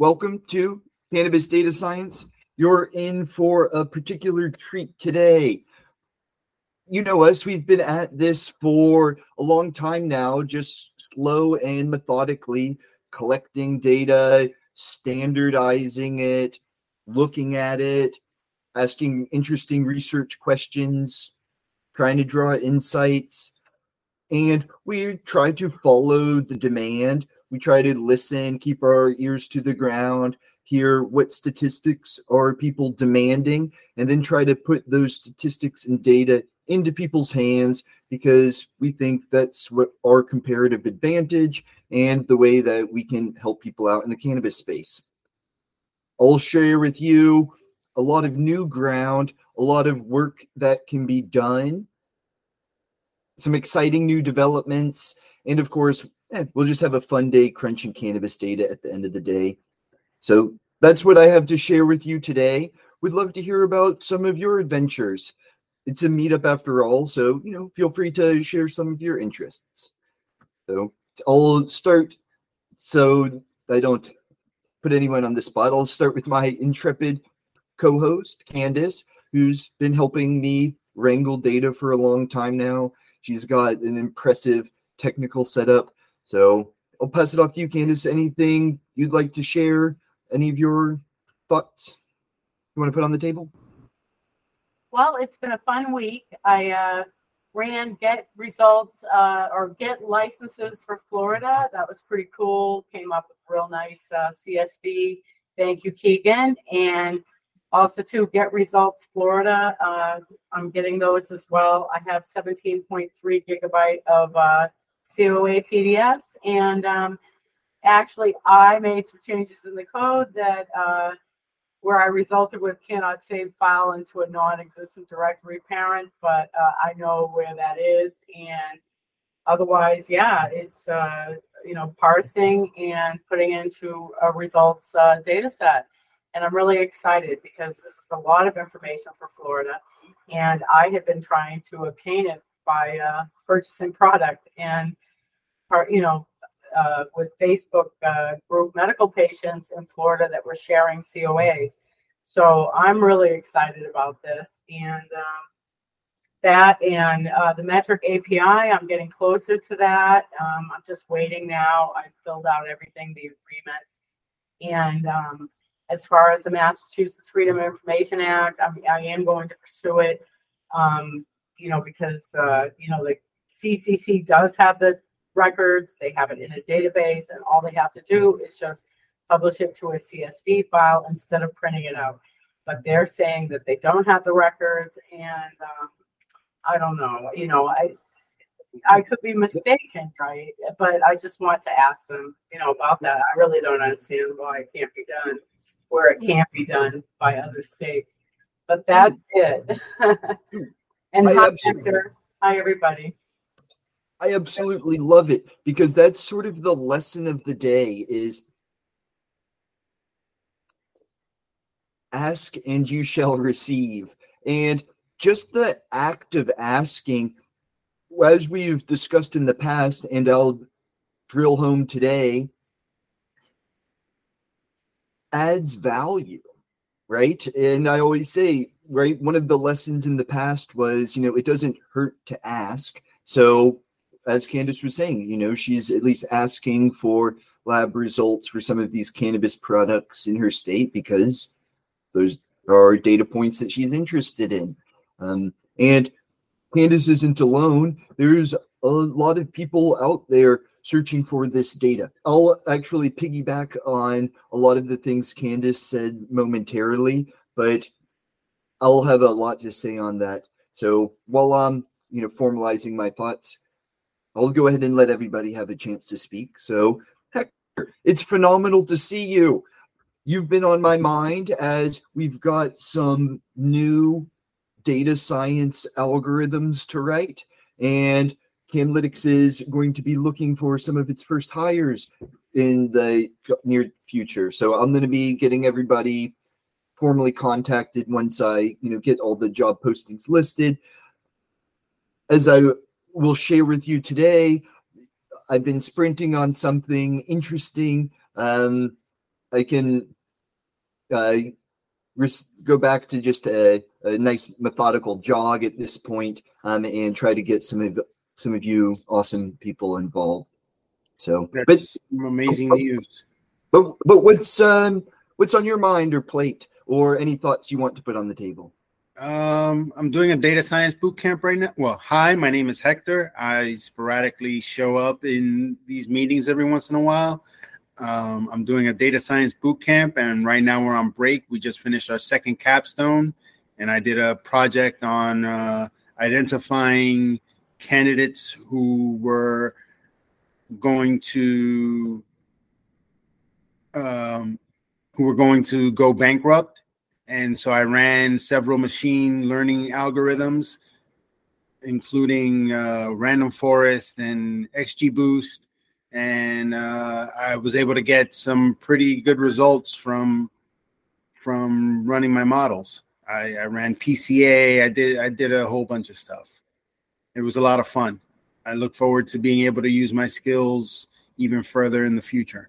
Welcome to Cannabis Data Science. You're in for a particular treat today. You know us, we've been at this for a long time now, just slow and methodically collecting data, standardizing it, looking at it, asking interesting research questions, trying to draw insights. And we try to follow the demand. We try to listen, keep our ears to the ground, hear what statistics are people demanding, and then try to put those statistics and data into people's hands because we think that's what our comparative advantage and the way that we can help people out in the cannabis space. I'll share with you a lot of new ground, a lot of work that can be done, some exciting new developments, and of course, we'll just have a fun day crunching cannabis data at the end of the day. So that's what I have to share with you today. We'd love to hear about some of your adventures. It's a meetup after all, so feel free to share some of your interests. So I'll start, so I don't put anyone on the spot, I'll start with my intrepid co-host, Candice, who's been helping me wrangle data for a long time now. She's got an impressive technical setup. So I'll pass it off to you, Candice. Anything you'd like to share? Any of your thoughts you want to put on the table? Well, it's been a fun week. I ran get results or get licenses for Florida. That was pretty cool. Came up with a real nice CSV. Thank you, Keegan. And also to get results Florida. I'm getting those as well. I have 17.3 gigabyte of COA PDFs, and actually I made some changes in the code that where I resulted with cannot save file into a non-existent directory parent, but I know where that is. And otherwise, yeah, it's parsing and putting into a results data set. And I'm really excited because this is a lot of information for Florida, and I have been trying to obtain it by purchasing product and, with Facebook group medical patients in Florida that were sharing COAs. So I'm really excited about this and the metric API. I'm getting closer to that. I'm just waiting now. I filled out everything, the agreements, and as far as the Massachusetts Freedom of Information Act, I am going to pursue it. Because, the CCC does have the records. They have it in a database, and all they have to do is just publish it to a CSV file instead of printing it out. But they're saying that they don't have the records, and I don't know. I could be mistaken, right? But I just want to ask them, about that. I really don't understand why it can't be done, where it can't be done by other states. But that's it. And hi, Hector. Hi, everybody. I absolutely love it because that's sort of the lesson of the day is ask and you shall receive. And just the act of asking, as we've discussed in the past, and I'll drill home today, adds value, right? And I always say, right, one of the lessons in the past was, it doesn't hurt to ask. So as Candace was saying, she's at least asking for lab results for some of these cannabis products in her state because those are data points that she's interested in. And Candace isn't alone. There's a lot of people out there searching for this data. I'll actually piggyback on a lot of the things Candace said momentarily, but I'll have a lot to say on that. So while I'm, formalizing my thoughts, I'll go ahead and let everybody have a chance to speak. So Hector, it's phenomenal to see you. You've been on my mind as we've got some new data science algorithms to write, and Cannlytics is going to be looking for some of its first hires in the near future. So I'm going to be getting everybody formally contacted once I, get all the job postings listed. As I will share with you today, I've been sprinting on something interesting I can go back to just a nice methodical jog at this point, and try to get some of you awesome people involved. So that's amazing news. But what's on your mind or plate, or any thoughts you want to put on the table? I'm doing a data science boot camp right now. Well, hi, my name is Hector. I sporadically show up in these meetings every once in a while. I'm doing a data science boot camp, and right now we're on break. We just finished our second capstone, and I did a project on identifying candidates who were going to go bankrupt. And so I ran several machine learning algorithms, including Random Forest and XGBoost. And I was able to get some pretty good results from running my models. I ran PCA. I did a whole bunch of stuff. It was a lot of fun. I look forward to being able to use my skills even further in the future.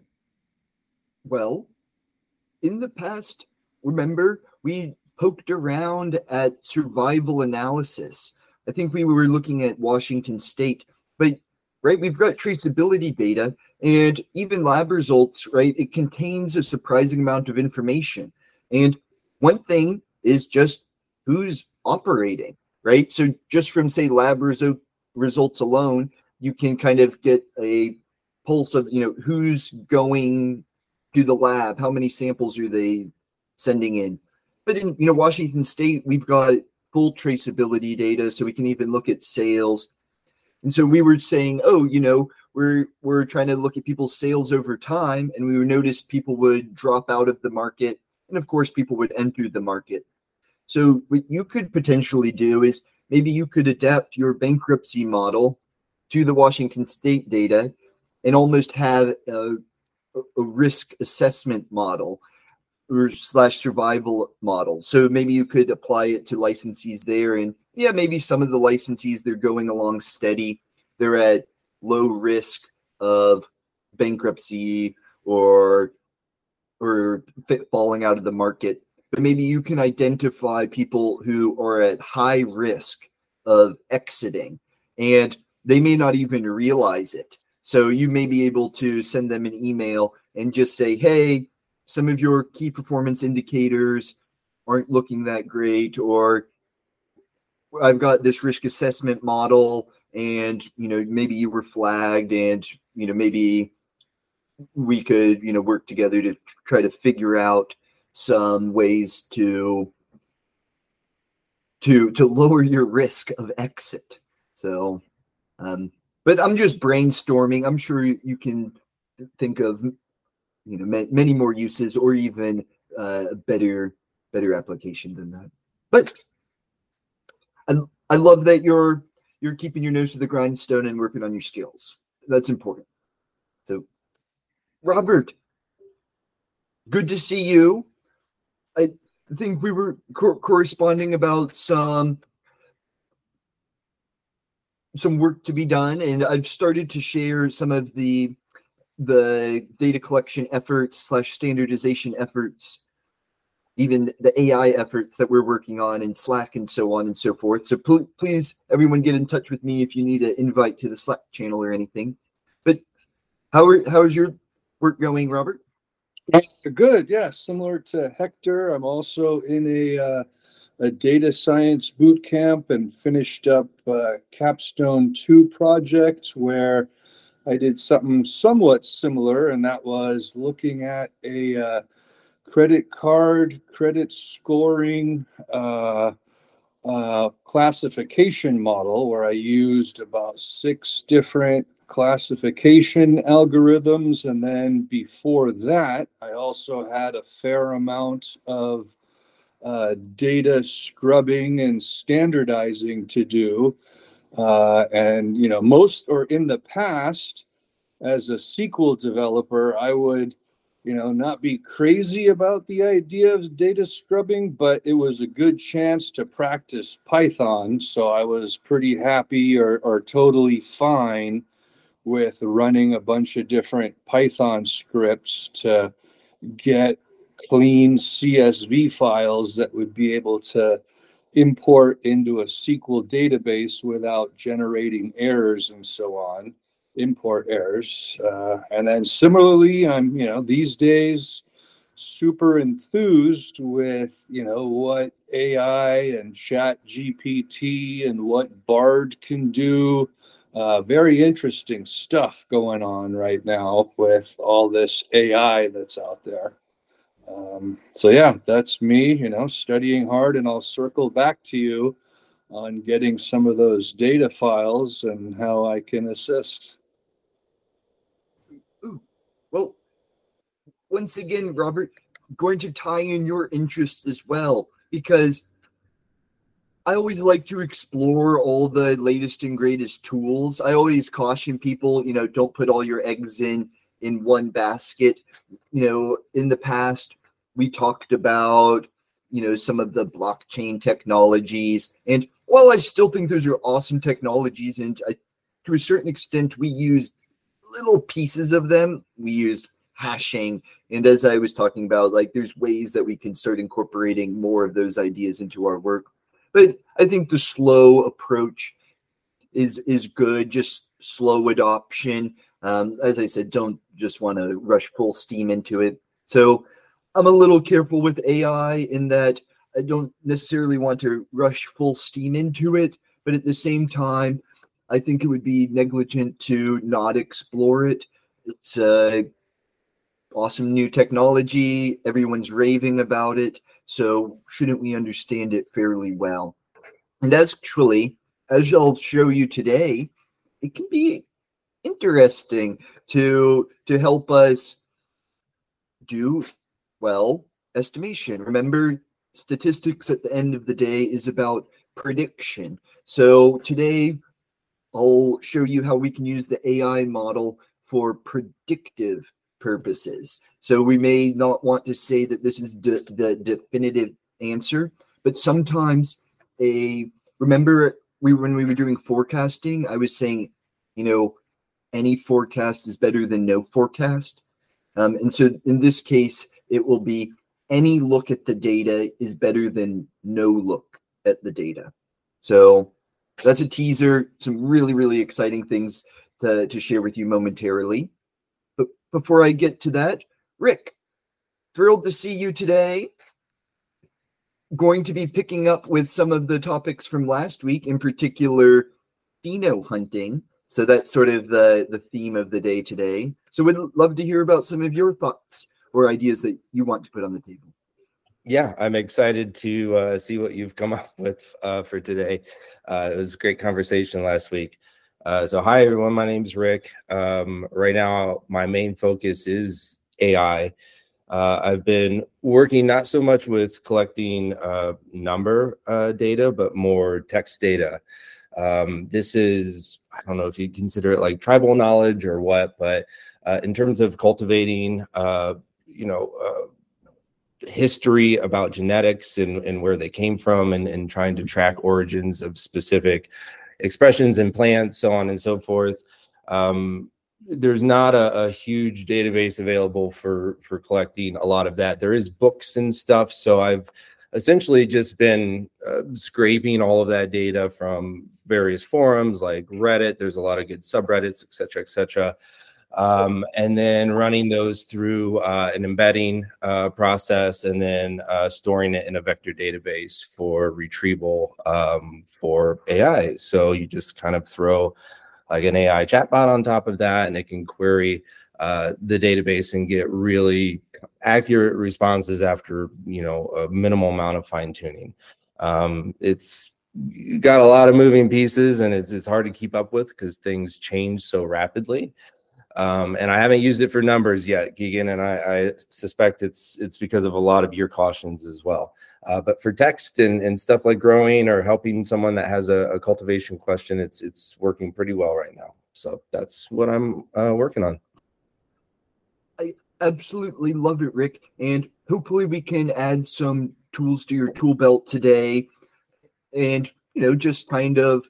Well, in the past, remember, we poked around at survival analysis. I think we were looking at Washington State, but right, we've got traceability data and even lab results, right? It contains a surprising amount of information. And one thing is just who's operating, right? So just from, say, lab results alone, you can kind of get a pulse of, who's going to the lab, how many samples are they sending in. But in Washington State, we've got full traceability data, so we can even look at sales. And so we were saying, we're trying to look at people's sales over time, and we noticed people would drop out of the market, and of course people would enter the market. So what you could potentially do is maybe you could adapt your bankruptcy model to the Washington State data and almost have a risk assessment model or / survival model. So maybe you could apply it to licensees there, and maybe some of the licensees, they're going along steady. They're at low risk of bankruptcy or falling out of the market. But maybe you can identify people who are at high risk of exiting, and they may not even realize it. So you may be able to send them an email and just say, hey, some of your key performance indicators aren't looking that great, or I've got this risk assessment model, and maybe you were flagged, and maybe we could work together to try to figure out some ways to lower your risk of exit. So, but I'm just brainstorming. I'm sure you can think of many more uses, or even a better application than that. But I love that you're keeping your nose to the grindstone and working on your skills. That's important. So, Robert, good to see you. I think we were corresponding about some work to be done, and I've started to share some of the data collection efforts / standardization efforts, even the AI efforts that we're working on in Slack and so on and so forth. So please, everyone, get in touch with me if you need an invite to the Slack channel or anything. But how is your work going, Robert? Good, yeah. Similar to Hector, I'm also in a data science boot camp and finished up Capstone 2 projects where I did something somewhat similar, and that was looking at a credit card, credit scoring classification model, where I used about 6 different classification algorithms. And then before that, I also had a fair amount of data scrubbing and standardizing to do. And, in the past, as a SQL developer, I would not be crazy about the idea of data scrubbing, but it was a good chance to practice Python. So I was pretty happy or totally fine with running a bunch of different Python scripts to, get clean CSV files that would be able to import into a SQL database without generating errors and so on, import errors. And then similarly, I'm, these days super enthused with, what AI and ChatGPT and what Bard can do. Very interesting stuff going on right now with all this AI that's out there. So yeah, that's me, studying hard, and I'll circle back to you on getting some of those data files and how I can assist. Well, once again, Robert, I'm going to tie in your interest as well, because I always like to explore all the latest and greatest tools. I always caution people, don't put all your eggs in one basket. In the past, we talked about, some of the blockchain technologies. And while I still think those are awesome technologies, and to a certain extent, we use little pieces of them. We use hashing. And as I was talking about, there's ways that we can start incorporating more of those ideas into our work. But I think the slow approach is good, just slow adoption. As I said, don't just want to rush full steam into it. So I'm a little careful with AI in that I don't necessarily want to rush full steam into it. But at the same time, I think it would be negligent to not explore it. It's awesome new technology. Everyone's raving about it. So shouldn't we understand it fairly well? And actually, as I'll show you today, it can be interesting to help us do, well, estimation. Remember, statistics at the end of the day is about prediction. So today, I'll show you how we can use the AI model for predictive purposes. So we may not want to say that this is the definitive answer, but sometimes remember when we were doing forecasting, I was saying, any forecast is better than no forecast. And so in this case, it will be any look at the data is better than no look at the data. So that's a teaser, some really, really exciting things to share with you momentarily. But before I get to that, Rick, thrilled to see you today. Going to be picking up with some of the topics from last week, in particular, pheno hunting. So that's sort of the theme of the day today. So we'd love to hear about some of your thoughts or ideas that you want to put on the table. Yeah, I'm excited to see what you've come up with for today. It was a great conversation last week. So hi, everyone. My name's Rick. Right now, my main focus is AI. I've been working not so much with collecting number data, but more text data. This is, I don't know if you consider it like tribal knowledge or what, but in terms of cultivating, history about genetics and where they came from and trying to track origins of specific expressions in plants, so on and so forth. There's not a huge database available for collecting a lot of that. There is books and stuff. So I've essentially just been scraping all of that data from various forums like Reddit. There's a lot of good subreddits, et cetera, et cetera. And then running those through an embedding process and then storing it in a vector database for retrieval for AI. So you just kind of throw like an AI chatbot on top of that, and it can query the database and get really accurate responses after, a minimal amount of fine tuning. It's got a lot of moving pieces, and it's hard to keep up with because things change so rapidly. And I haven't used it for numbers yet, Keegan, and I suspect it's because of a lot of your cautions as well. But for text and stuff like growing or helping someone that has a cultivation question, it's working pretty well right now. So that's what I'm working on. I absolutely love it, Rick. And hopefully we can add some tools to your tool belt today and, just kind of,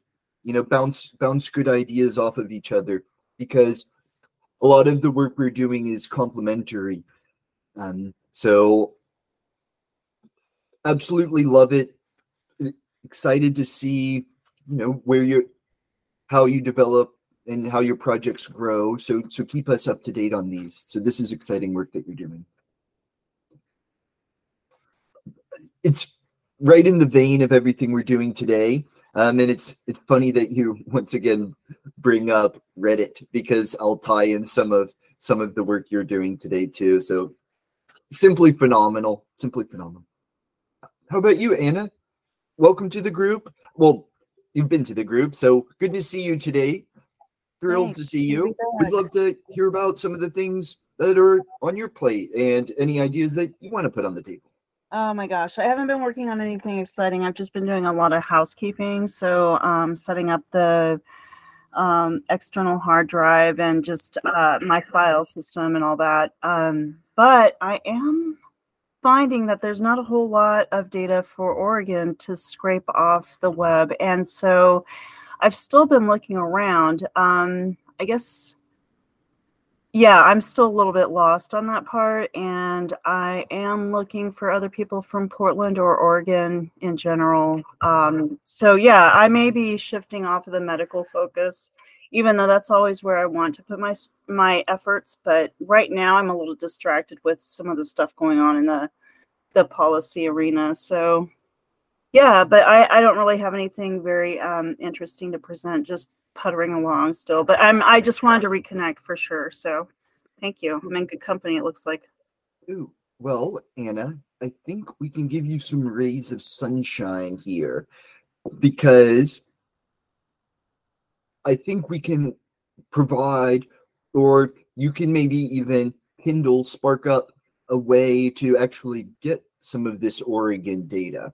bounce good ideas off of each other, because a lot of the work we're doing is complementary. So absolutely love it. Excited to see, you know, where you, how you develop and how your projects grow. So keep us up to date on these. So this is exciting work that you're doing. It's right in the vein of everything we're doing today. And it's funny that you once again bring up Reddit, because I'll tie in some of the work you're doing today too. So simply phenomenal, simply phenomenal. How about you, Anna? Welcome to the group. Well, you've been to the group, so good to see you today. Thrilled to see you. We'd love to hear about some of the things that are on your plate and any ideas that you want to put on the table. Oh my gosh, I haven't been working on anything exciting. I've just been doing a lot of housekeeping. So setting up the external hard drive and just my file system and all that. But I am finding that there's not a whole lot of data for Oregon to scrape off the web. And so I've still been looking around. I guess, yeah, I'm still a little bit lost on that part. And I am looking for other people from Portland or Oregon in general. So yeah, I may be shifting off of the medical focus, even though that's always where I want to put my efforts. But right now I'm a little distracted with some of the stuff going on in the policy arena. So yeah, but I don't really have anything very interesting to present, just puttering along still. But I just wanted to reconnect for sure. So thank you. I'm in good company, it looks like. Ooh, well, Anna, I think we can give you some rays of sunshine here, because I think we can provide, or you can maybe even spark up a way to actually get some of this Oregon data.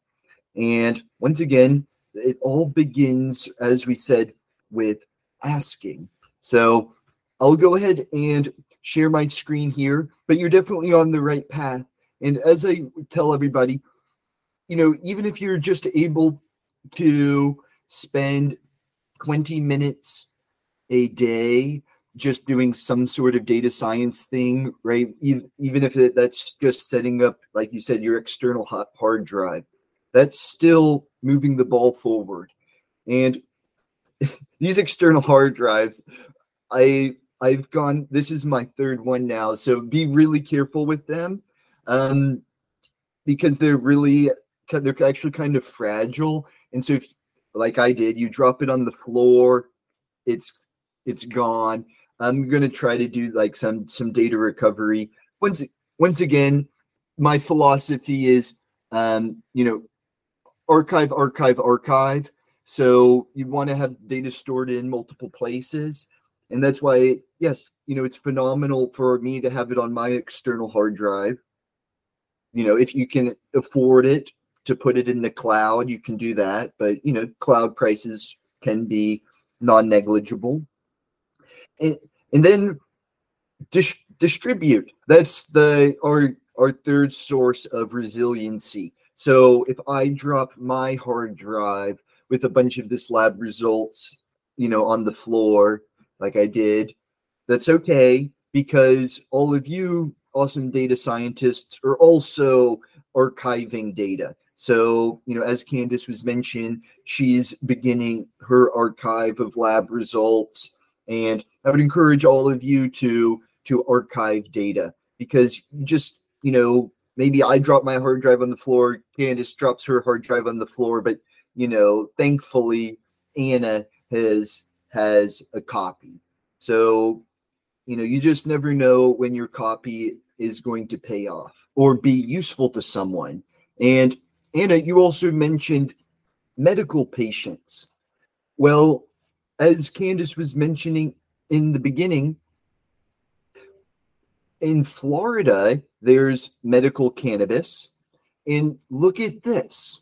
And once again, it all begins, as we said, with asking. So I'll go ahead and share my screen here, but you're definitely on the right path. And as I tell everybody, you know, even if you're just able to spend 20 minutes a day just doing some sort of data science thing, right? Even if that's just setting up, like you said, your external hard drive, that's still moving the ball forward. And these external hard drives, I've gone, this is my third one now, so be really careful with them, because they're actually kind of fragile. And so if, like I did, you drop it on the floor, it's gone. I'm going to try to do like some data recovery. Once again, my philosophy is, you know, archive. So you want to have data stored in multiple places. And that's why, yes, you know, it's phenomenal for me to have it on my external hard drive. You know, if you can afford it to put it in the cloud, you can do that. But, you know, cloud prices can be non-negligible. And then distribute. That's our third source of resiliency. So if I drop my hard drive with a bunch of this lab results, you know, on the floor, like I did, that's okay, because all of you awesome data scientists are also archiving data. So, you know, as Candice was mentioned, she's beginning her archive of lab results. And I would encourage all of you to archive data, because just, you know, maybe I drop my hard drive on the floor, Candice drops her hard drive on the floor, but, you know, thankfully Anna has a copy. So, you know, you just never know when your copy is going to pay off or be useful to someone. And Anna, you also mentioned medical patients. Well, as Candice was mentioning in the beginning, in Florida, there's medical cannabis. And look at this.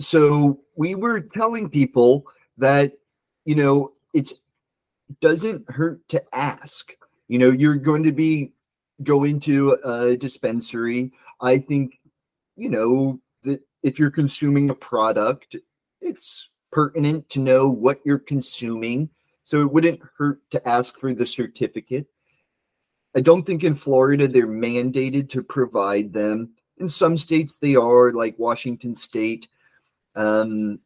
So we were telling people that, you know, it doesn't hurt to ask. You know, you're going to go into a dispensary. I think, you know, that if you're consuming a product, it's pertinent to know what you're consuming. So it wouldn't hurt to ask for the certificate. I don't think in Florida they're mandated to provide them. In some states they are, like Washington State. And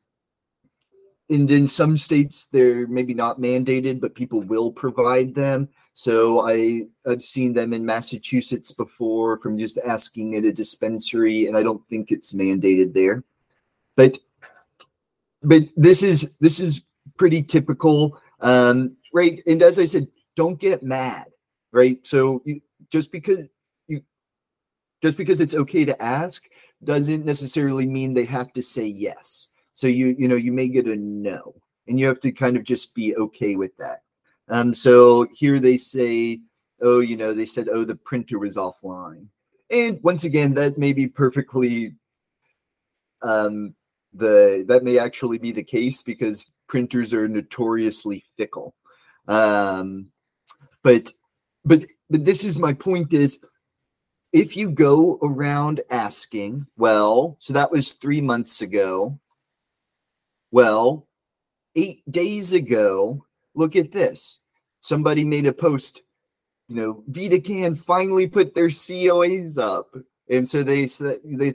in some states they're maybe not mandated, but people will provide them. So I've seen them in Massachusetts before from just asking at a dispensary, and I don't think it's mandated there. But this is pretty typical, right? And as I said, don't get mad, right? So just because it's okay to ask doesn't necessarily mean they have to say yes. So you may get a no, and you have to kind of just be okay with that. So here they say, they said the printer was offline. And once again, that may be perfectly, that may actually be the case because printers are notoriously fickle. But this is my point is, if you go around asking, well, so that was 3 months ago. Well, 8 days ago, look at this. Somebody made a post, VitaCan finally put their COAs up. And so they thought, they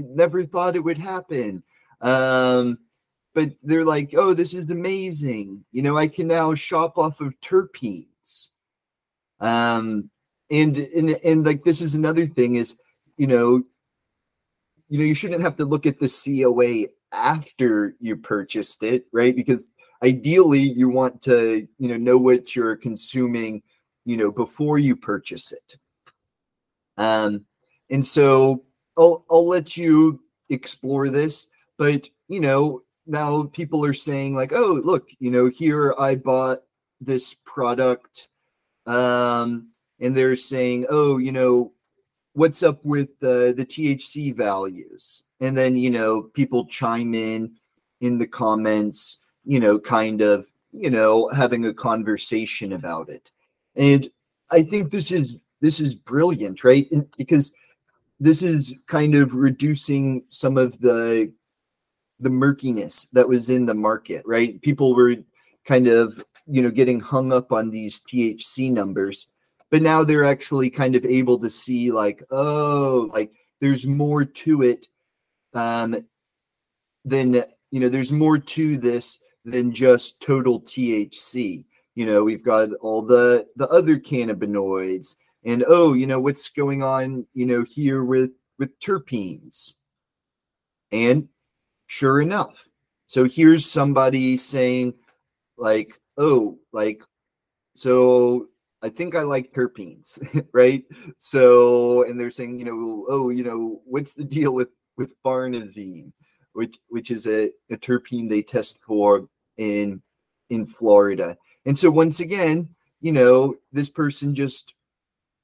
never thought it would happen. But they're like, oh, this is amazing. I can now shop off of terpenes. And like, this is another thing is, you shouldn't have to look at the COA after you purchased it, right? Because ideally you want to, know what you're consuming, before you purchase it. And so I'll let you explore this, but, now people are saying like, oh, look, here I bought this product, and they're saying, oh, what's up with the THC values? And then, people chime in the comments, kind of, having a conversation about it. And I think this is brilliant, right? And because this is kind of reducing some of the murkiness that was in the market, right? People were kind of, getting hung up on these THC numbers, but now they're actually kind of able to see like, oh, like there's more to it. There's more to this than just total THC. We've got all the other cannabinoids and, what's going on, here with terpenes. And sure enough. So here's somebody saying like, oh, like, so I think I like terpenes, right? So, and they're saying, what's the deal with Farnesene, which is a terpene they test for in Florida. And so once again, this person just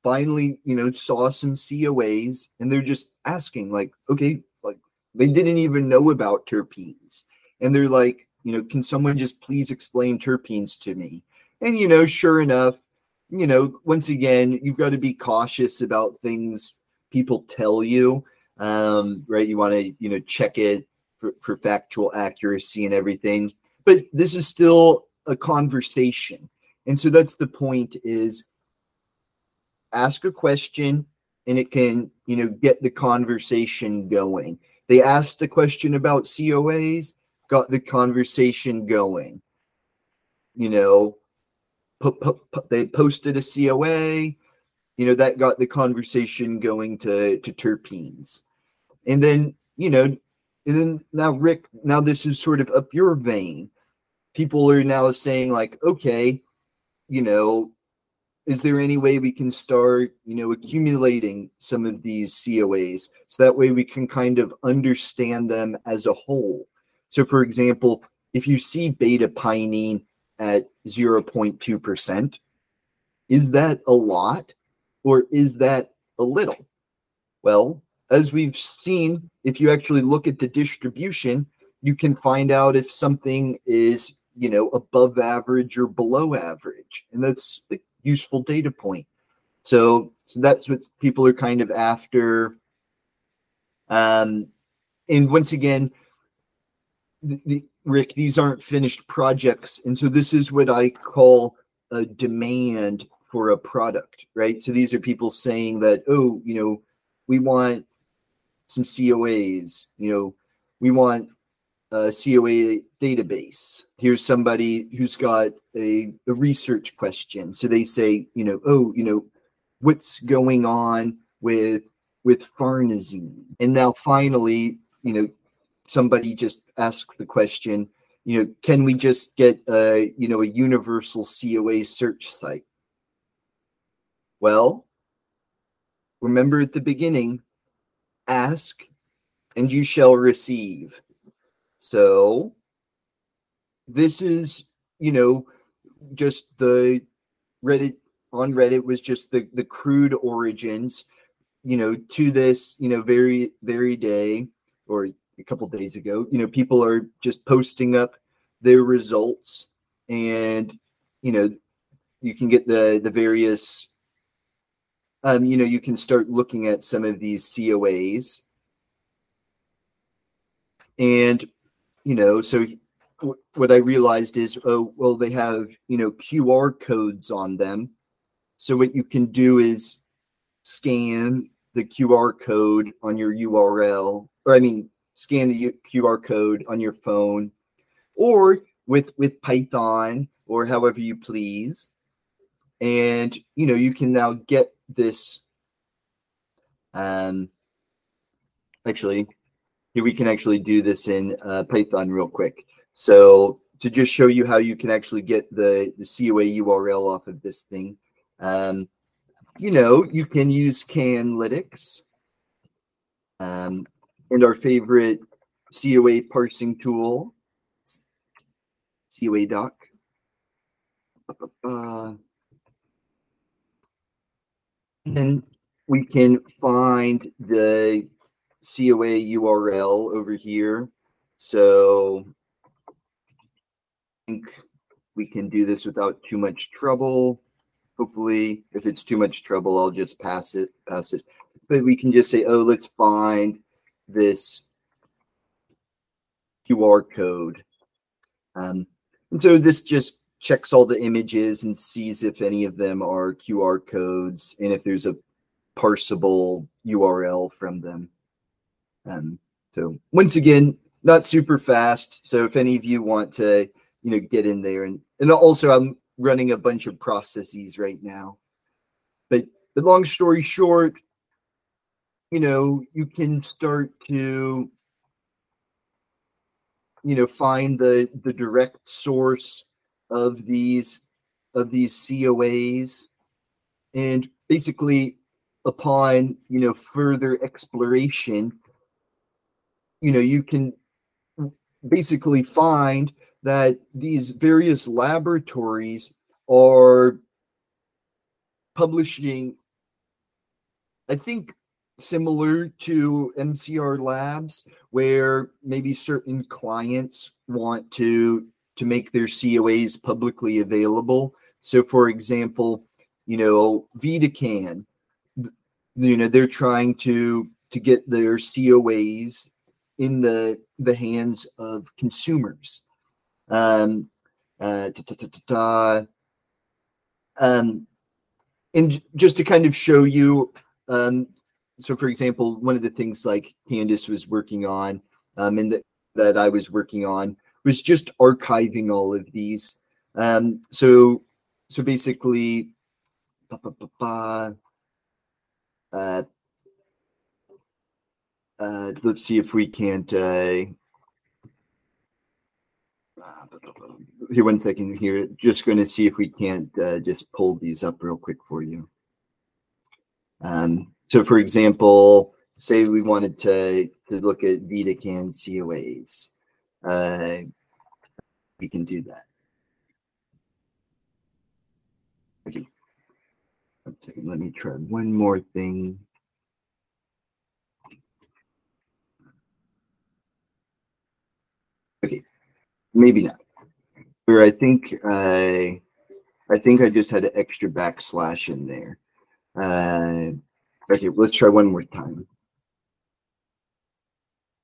finally, saw some COAs and they're just asking like, okay, like they didn't even know about terpenes. And they're like, can someone just please explain terpenes to me? And, sure enough, once again, you've got to be cautious about things people tell you. Right. You want to, check it for factual accuracy and everything, but this is still a conversation. And so that's the point is ask a question and it can, get the conversation going. They asked the question about COAs, got the conversation going, they posted a COA, that got the conversation going to terpenes. And then, now Rick, now this is sort of up your vein. People are now saying like, okay, is there any way we can start, accumulating some of these COAs? So that way we can kind of understand them as a whole. So for example, if you see beta pinene at 0.2%, is that a lot? Or is that a little? Well, as we've seen, if you actually look at the distribution, you can find out if something is, above average or below average. And that's a useful data point. So that's what people are kind of after. And once again, Rick, these aren't finished projects. And so this is what I call a demand for a product, right? So these are people saying that, oh, you know, we want some COAs, you know, we want a COA database. Here's somebody who's got a research question. So they say, you know, oh, you know, what's going on with Farnesene? And now finally, you know, somebody just asks the question, you know, can we just get a universal COA search site? Well, remember at the beginning, ask and you shall receive. So this is, you know, just the Reddit, on Reddit was just the crude origins, you know, to this, you know, very, very day or a couple days ago, you know, people are just posting up their results and, you know, you can get the various, you know, you can start looking at some of these COAs. And, you know, so what I realized is, oh, well, they have, you know, QR codes on them. So what you can do is scan the QR code on your URL, or I mean, scan the QR code on your phone, or with Python, or however you please. And, you know, you can now get this. Actually, here we can actually do this in Python real quick. So to just show you how you can actually get the COA URL off of this thing, you know, you can use Cannlytics. And our favorite COA parsing tool, CoADoc. And we can find the COA URL over here. So I think we can do this without too much trouble. Hopefully, if it's too much trouble, I'll just pass it. But we can just say, oh, let's find this QR code. And so this just checks all the images and sees if any of them are QR codes and if there's a parsable URL from them. So once again, not super fast. So if any of you want to, you know, get in there and also I'm running a bunch of processes right now, but the long story short, you know, you can start to, you know, find the direct source of these COAs, and basically upon, you know, further exploration, you know, you can basically find that these various laboratories are publishing, I think, similar to MCR Labs, where maybe certain clients want to make their COAs publicly available. So for example, you know, VitaCan, you know, they're trying to get their COAs in the hands of consumers. And just to kind of show you, so, for example, one of the things like Candice was working on and that I was working on was just archiving all of these. So basically, let's see if we can't. Here, 1 second here. Just going to see if we can't just pull these up real quick for you. So, for example, say we wanted to look at VitaCan COAs. We can do that. Okay. 1 second, let me try one more thing. Okay, maybe not. Or I think I just had an extra backslash in there. Okay, let's try one more time.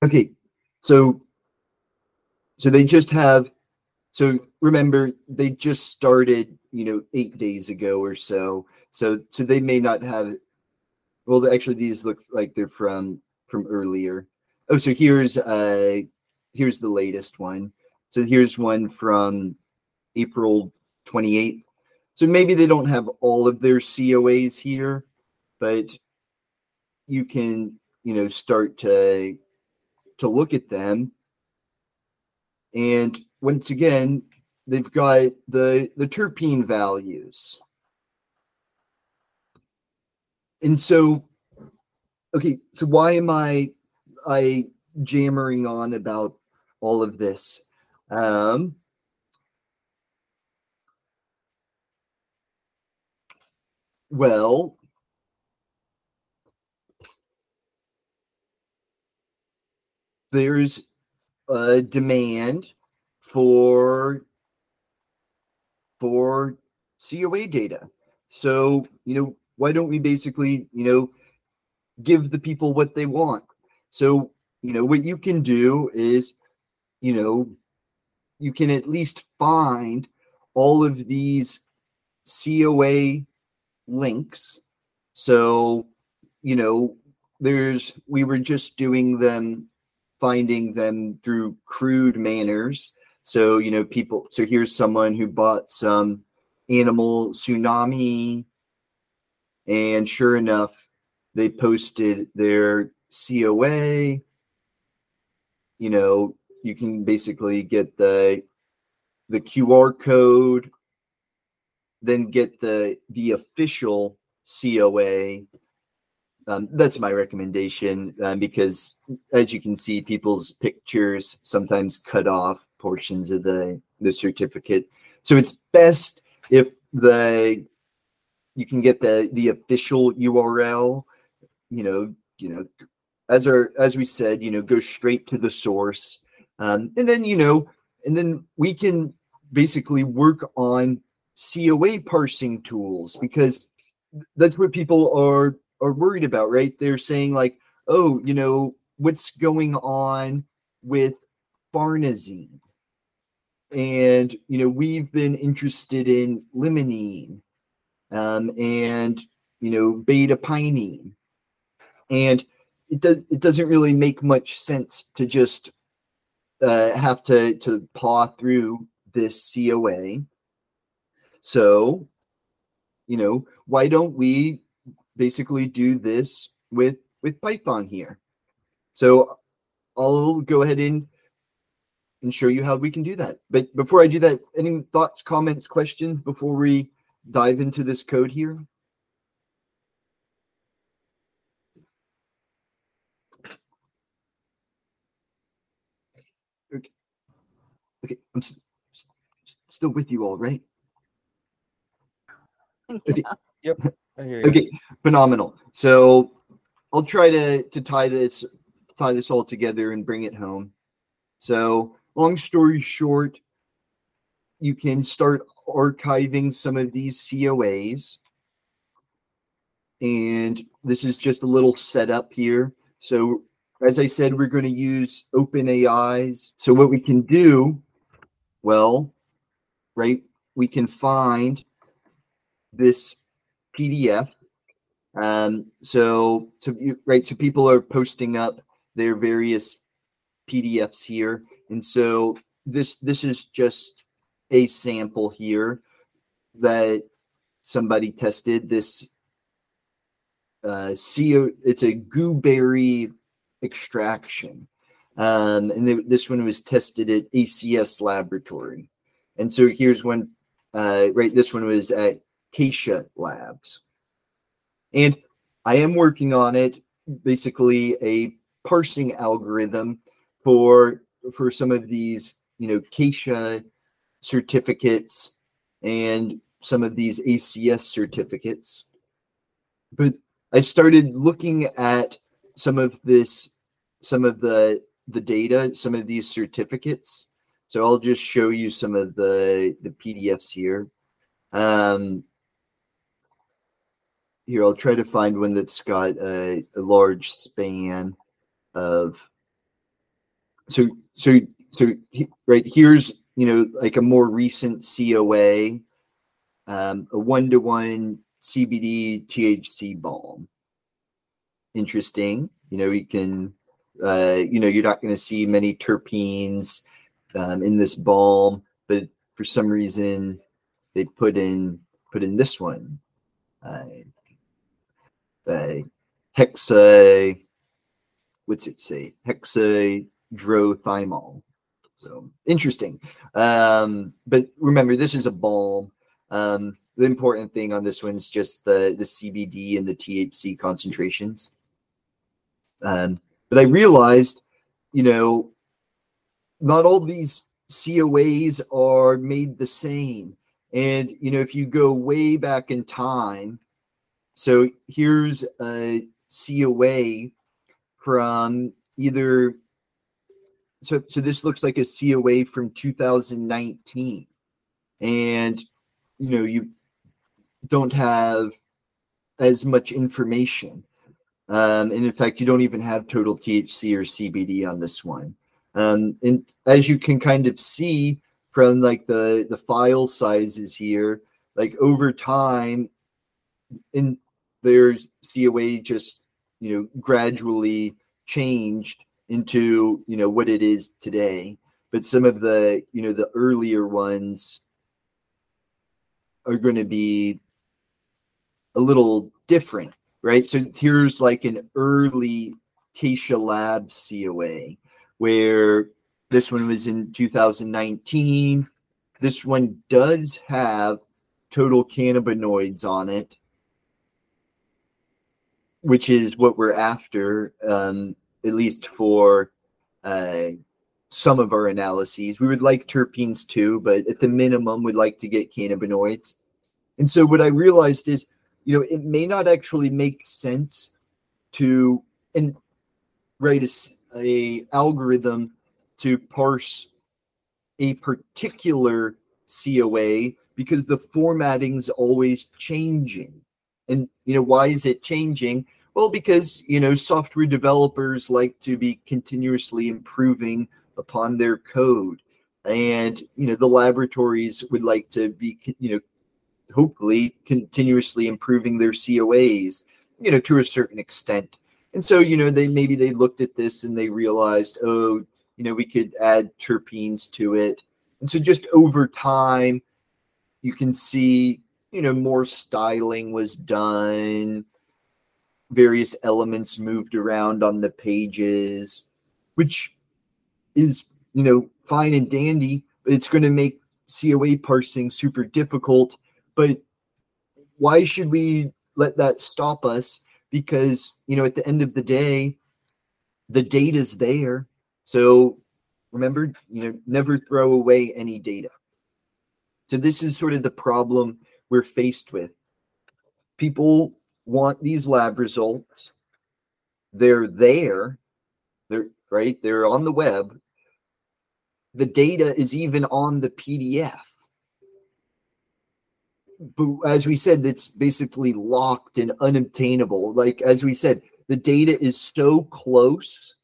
Okay, so they just have, So remember, they just started, 8 days ago or so. So they may not have, well, actually these look like they're from earlier. Oh, so here's the latest one. So here's one from April 28th. So maybe they don't have all of their COAs here, but you can, start to look at them. And once again, they've got the terpene values. And so, okay, so why am I jammering on about all of this? Well, there's a demand for COA data. So, why don't we basically, give the people what they want? So, what you can do is, you can at least find all of these COA links. So, we were just finding them through crude manners. So, people, so here's someone who bought some animal tsunami, and sure enough, they posted their COA. You can basically get the QR code, then get the official COA. That's my recommendation because, as you can see, people's pictures sometimes cut off portions of the certificate. So it's best if you can get the official URL. As we said, go straight to the source, and then we can basically work on COA parsing tools, because that's what people are worried about, right? They're saying like, oh, what's going on with Farnesene? And, we've been interested in limonene and, beta-pinene. And it doesn't really make much sense to just have to paw through this COA. So, why don't we basically do this with Python here? So I'll go ahead and show you how we can do that. But before I do that, any thoughts, comments, questions before we dive into this code here? Okay, I'm still with you all, right? Okay. Yep. I hear you. Okay, phenomenal. So I'll try to tie this all together and bring it home. So long story short, you can start archiving some of these COAs. And this is just a little setup here. So as I said, we're going to use OpenAI's. So what we can do, well, right, we can find this PDF. So people are posting up their various PDFs here. And so this is just a sample here that somebody tested this it's a gooseberry extraction. This one was tested at ACS laboratory. And so here's one, this one was at Kaycha Labs. And I am working on it, basically a parsing algorithm for some of these, Kaycha certificates and some of these ACS certificates. But I started looking at some of the data, some of these certificates. So I'll just show you some of the PDFs here. Here, I'll try to find one that's got a large span of. So right, here's you know, like a more recent COA, a one-to-one CBD THC balm. Interesting. You know, you can, you know, you're not going to see many terpenes in this balm, but for some reason they put in this one, hexa. What's it say? Hexadrothymol. So interesting. But remember, this is a balm. The important thing on this one's just the CBD and the THC concentrations. But I realized, you know, not all these COAs are made the same. And, you know, if you go way back in time, so here's a COA from either, so this looks like a COA from 2019. And, you know, you don't have as much information. And in fact, you don't even have total THC or CBD on this one. And as you can kind of see from like the file sizes here, like over time, in their COA just, you know, gradually changed into, you know, what it is today. But some of the, you know, the earlier ones are going to be a little different. Right, so here's like an early Kaycha Labs COA, where this one was in 2019. This one does have total cannabinoids on it, which is what we're after, at least for some of our analyses. We would like terpenes too, but at the minimum, we'd like to get cannabinoids. And so what I realized is, you know, it may not actually make sense to and write a algorithm to parse a particular COA because the formatting's always changing. And, you know, why is it changing? Well, because, you know, software developers like to be continuously improving upon their code. And, you know, the laboratories would like to be, you know, hopefully continuously improving their COAs, you know, to a certain extent. And so, you know, they looked at this and they realized, oh, you know, we could add terpenes to it. And so just over time, you can see, you know, more styling was done, various elements moved around on the pages, which is, you know, fine and dandy, but it's going to make COA parsing super difficult. But why should we let that stop us? Because, you know, at the end of the day, the data's there. So remember, you know, never throw away any data. So this is sort of the problem we're faced with. People want these lab results. They're there. They're right. They're on the web. The data is even on the PDF. But as we said, that's basically locked and unobtainable. Like, as we said, the data is so close,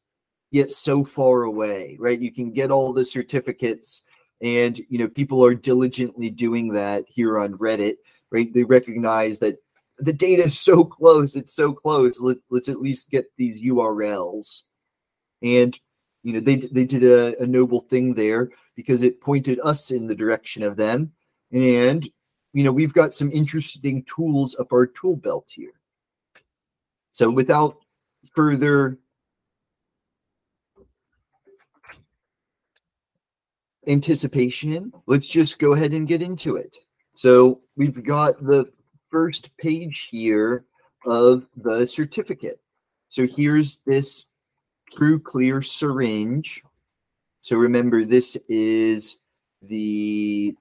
yet so far away, right? You can get all the certificates and, you know, people are diligently doing that here on Reddit, right? They recognize that the data is so close. It's so close. Let's at least get these URLs. And, you know, they did a noble thing there because it pointed us in the direction of them. And, you know, we've got some interesting tools up our tool belt here. So without further anticipation, let's just go ahead and get into it. So we've got the first page here of the certificate. So here's this True Clear syringe. So remember, this is the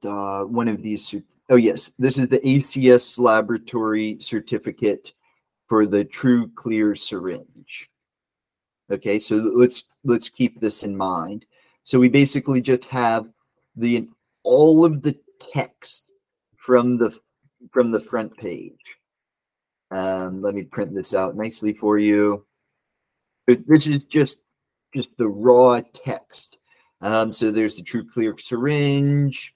one of these. Oh, yes. This is the ACS laboratory certificate for the True Clear syringe. Okay, so let's keep this in mind. So we basically just have all of the text from the front page. Let me print this out nicely for you. This is just just the raw text. So there's the True Clear syringe.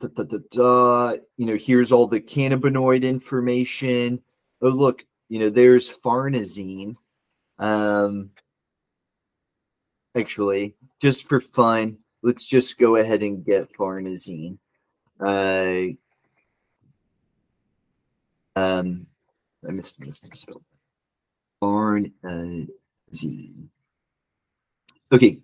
You know, here's all the cannabinoid information. Oh, look, you know, there's Farnesene. Actually, just for fun, let's just go ahead and get Farnesene. I misspelled Farnesene. Okay,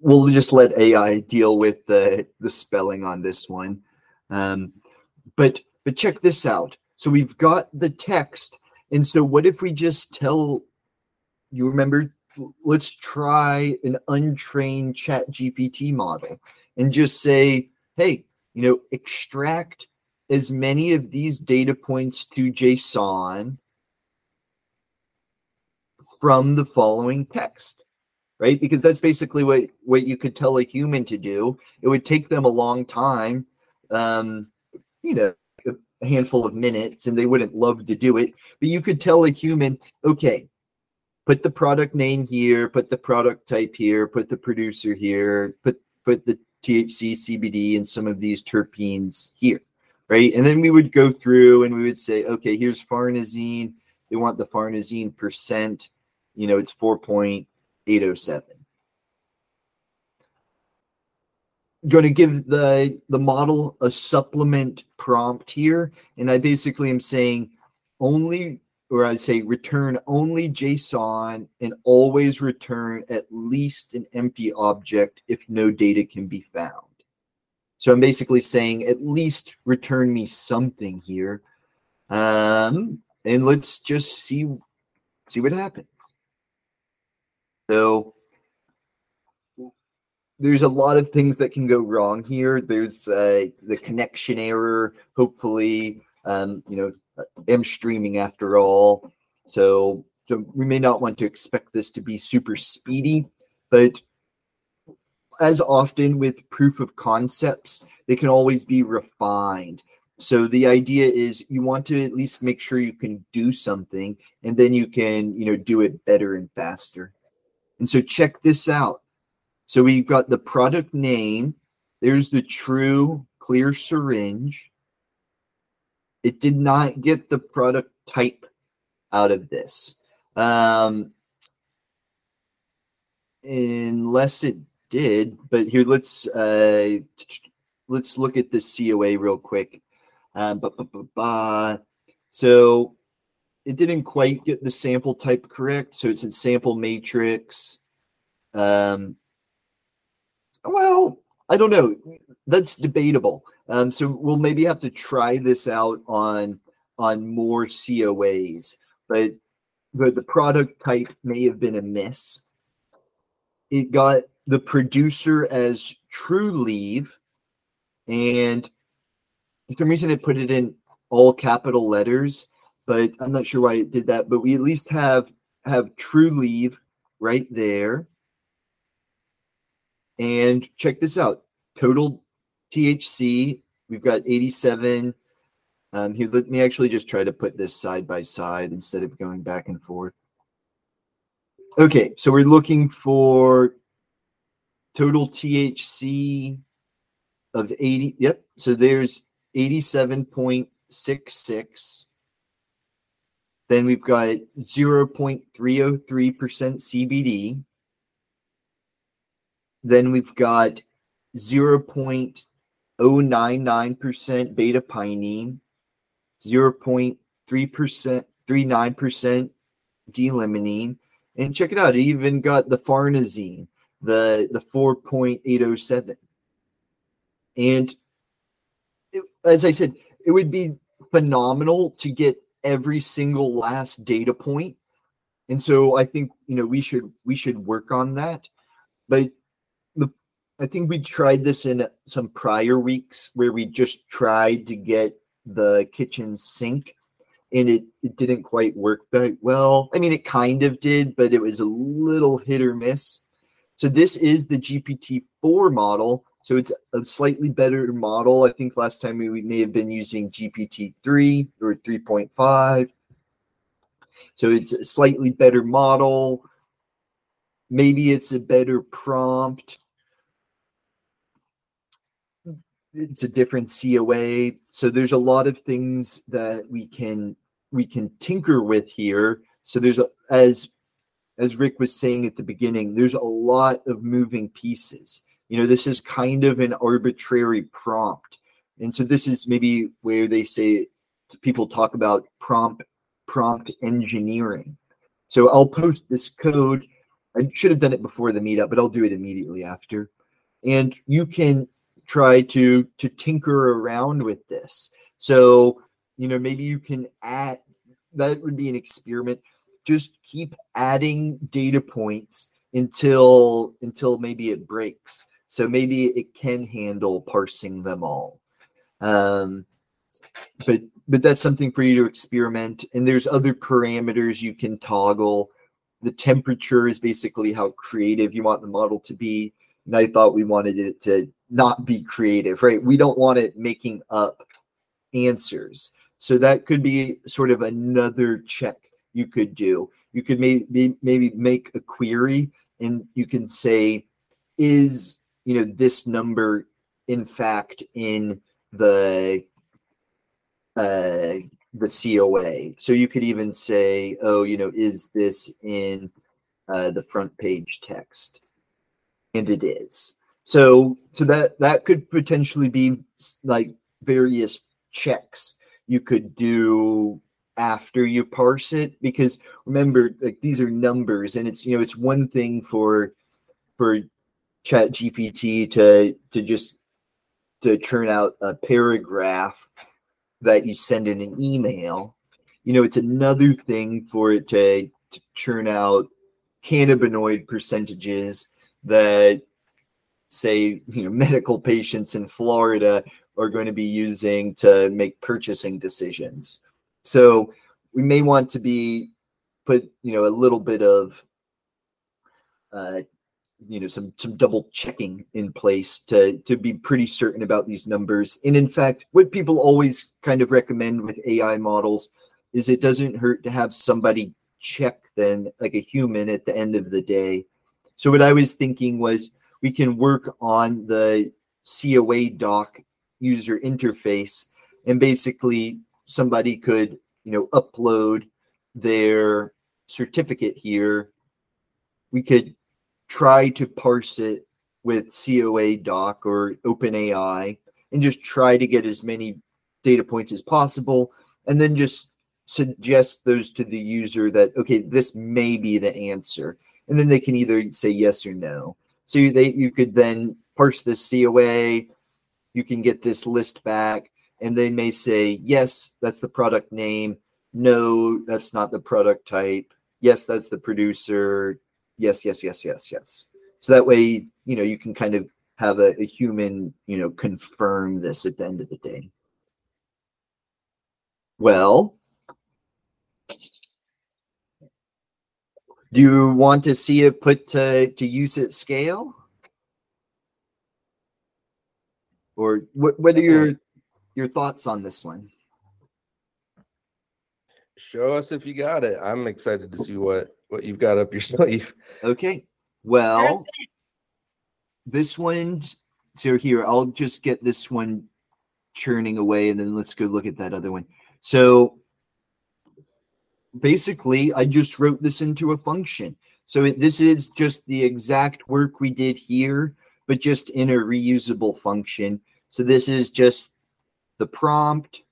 we'll just let AI deal with the spelling on this one. But check this out. So we've got the text. And so what if we just tell, you remember, let's try an untrained ChatGPT model and just say, hey, you know, extract as many of these data points to JSON from the following text, right? Because that's basically what you could tell a human to do. It would take them a long time, you know, a handful of minutes, and they wouldn't love to do it. But you could tell a human, okay, put the product name here, put the product type here, put the producer here, put the THC, CBD, and some of these terpenes here, right? And then we would go through and we would say, okay, here's Farnesene. They want the Farnesene percent. You know, it's 4.807. Going to give the model a supplement prompt here. And I basically am saying only, or I'd say return only JSON and always return at least an empty object if no data can be found. So I'm basically saying at least return me something here. And let's just see what happens. So there's a lot of things that can go wrong here. There's the connection error, hopefully, you know, I'm streaming after all, so we may not want to expect this to be super speedy, but as often with proof of concepts, they can always be refined. So the idea is you want to at least make sure you can do something, and then you can, you know, do it better and faster. And so check this out. So we've got the product name. There's the True Clear syringe. It did not get the product type out of this. Unless it did, but here, let's look at the COA real quick. So it didn't quite get the sample type correct. So it's in sample matrix. Well, I don't know. That's debatable. So we'll maybe have to try this out on more COAs, but the product type may have been a miss. It got the producer as Trulieve, and for some reason it put it in all capital letters, but I'm not sure why it did that. But we at least have Trulieve right there. And check this out. Total THC, we've got 87. Here, let me actually just try to put this side by side instead of going back and forth. Okay, so we're looking for total THC of 80. Yep, so there's 87.66. Then we've got 0.303% CBD. Then we've got 0.099% beta pinene, 0.39% D-limonene, and check it out, it even got the Farnesene, the 4.807. And it, as I said, it would be phenomenal to get every single last data point. And so I think, you know, we should work on that. But I think we tried this in some prior weeks where we just tried to get the kitchen sink, and it didn't quite work that well. I mean, it kind of did, but it was a little hit or miss. So this is the GPT-4 model. So it's a slightly better model. I think last time we may have been using GPT-3 or 3.5. So it's a slightly better model. Maybe it's a better prompt. It's a different COA. So there's a lot of things that we can tinker with here. So there's a, as Rick was saying at the beginning, there's a lot of moving pieces. You know, this is kind of an arbitrary prompt. And so this is maybe where they say people talk about prompt engineering. So I'll post this code. I should have done it before the meetup, but I'll do it immediately after. And you can try to tinker around with this. So, you know, maybe you can add, that would be an experiment. Just keep adding data points until maybe it breaks. So maybe it can handle parsing them all. But that's something for you to experiment. And there's other parameters you can toggle. The temperature is basically how creative you want the model to be. And I thought we wanted it to not be creative, right? We don't want it making up answers. So that could be sort of another check you could do. You could maybe make a query and you can say, is, you know, this number in fact in the COA. So you could even say, oh, you know, is this in the front page text? And it is. So that could potentially be like various checks you could do after you parse it, because remember, like, these are numbers, and it's, you know, it's one thing for ChatGPT to churn out a paragraph that you send in an email. You know, it's another thing for it to churn out cannabinoid percentages that, say, you know, medical patients in Florida are going to be using to make purchasing decisions. So we may want to put, you know, a little bit of, you know, some double checking in place to be pretty certain about these numbers. And in fact, what people always kind of recommend with AI models is it doesn't hurt to have somebody check them, like a human, at the end of the day. So what I was thinking was we can work on the CoADoc user interface, and basically somebody could, you know, upload their certificate here. We could try to parse it with CoADoc or OpenAI and just try to get as many data points as possible, and then just suggest those to the user that, okay, this may be the answer. And then they can either say yes or no. So you could then parse this COA, you can get this list back, and they may say, yes, that's the product name. No, that's not the product type. Yes, that's the producer. Yes, yes, yes, yes, yes. So that way, you know, you can kind of have a human, you know, confirm this at the end of the day. Well, do you want to see it put to use at scale? Or what are your thoughts on this one? Show us if you got it. I'm excited to see what you've got up your sleeve. Okay. Well, this one's, so here, I'll just get this one churning away, and then let's go look at that other one. So basically, I just wrote this into a function. So this is just the exact work we did here, but just in a reusable function. So this is just the prompt.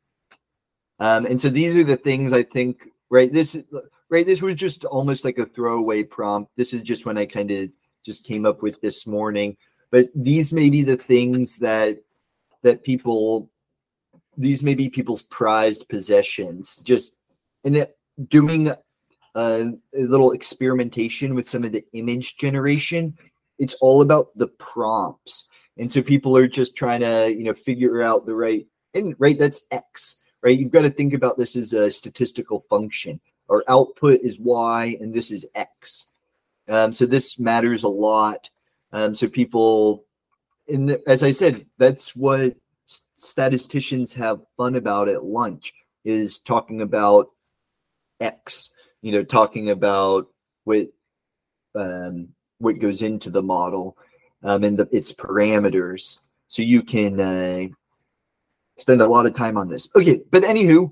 And so these are the things I think, right? This was just almost like a throwaway prompt. This is just one I kind of just came up with this morning. But these may be the things that people, these may be people's prized possessions. Just doing a little experimentation with some of the image generation. It's all about the prompts. And so people are just trying to, you know, figure out the right, and right, that's X, right? You've got to think about this as a statistical function. Our output is Y, and this is X. So this matters a lot. So people, and as I said, that's what statisticians have fun about at lunch, is talking about X, you know, talking about what what goes into the model and its parameters. So you can spend a lot of time on this. Okay, but anywho,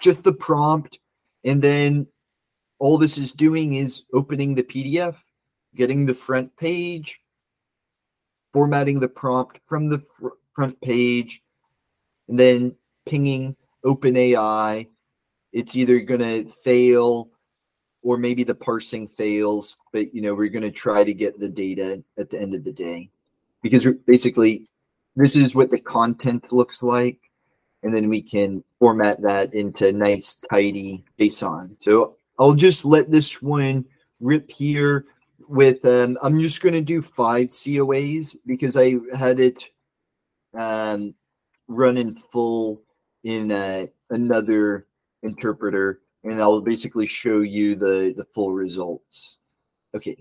just the prompt. And then all this is doing is opening the PDF, getting the front page, formatting the prompt from the front page, and then pinging OpenAI. It's either going to fail or maybe the parsing fails, but you know, we're going to try to get the data at the end of the day, because basically this is what the content looks like. And then we can format that into nice, tidy JSON. So I'll just let this one rip here with, I'm just going to do 5 COAs because I had it run in full in another interpreter, and I'll basically show you the full results. Okay,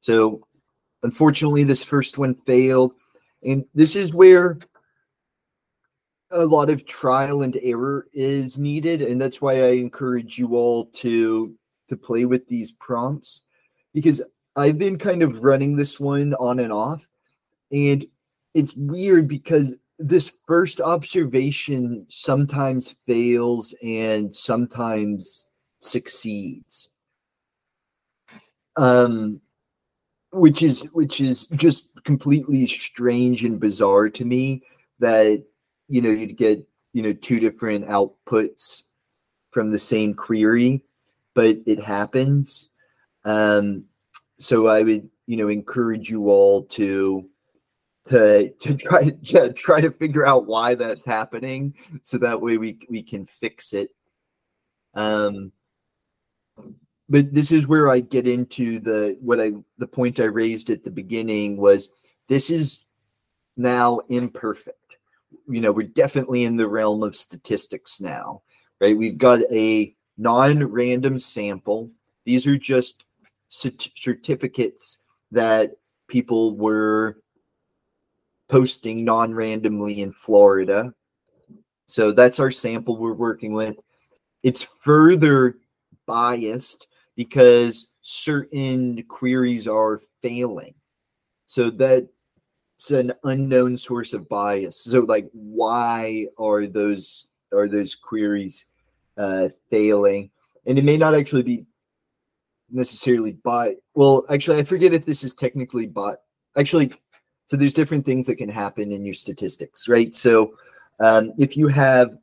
so unfortunately this first one failed, and this is where a lot of trial and error is needed, and that's why I encourage you all to play with these prompts, because I've been kind of running this one on and off, and it's weird because this first observation sometimes fails and sometimes succeeds, which is just completely strange and bizarre to me, that you know, you'd get, you know, 2 different outputs from the same query, but it happens. So I would, you know, encourage you all to try to figure out why that's happening, so that way we can fix it. But this is where I get into the point I raised at the beginning, was this is now imperfect. You know, we're definitely in the realm of statistics now, right? We've got a non-random sample. These are just certificates that people were posting non-randomly in Florida. So that's our sample we're working with. It's further biased because certain queries are failing. So that's an unknown source of bias. So like, why are those queries failing? And it may not actually be necessarily biased. Well, actually, I forget if this is technically biased. Actually, so there's different things that can happen in your statistics, right? So if you have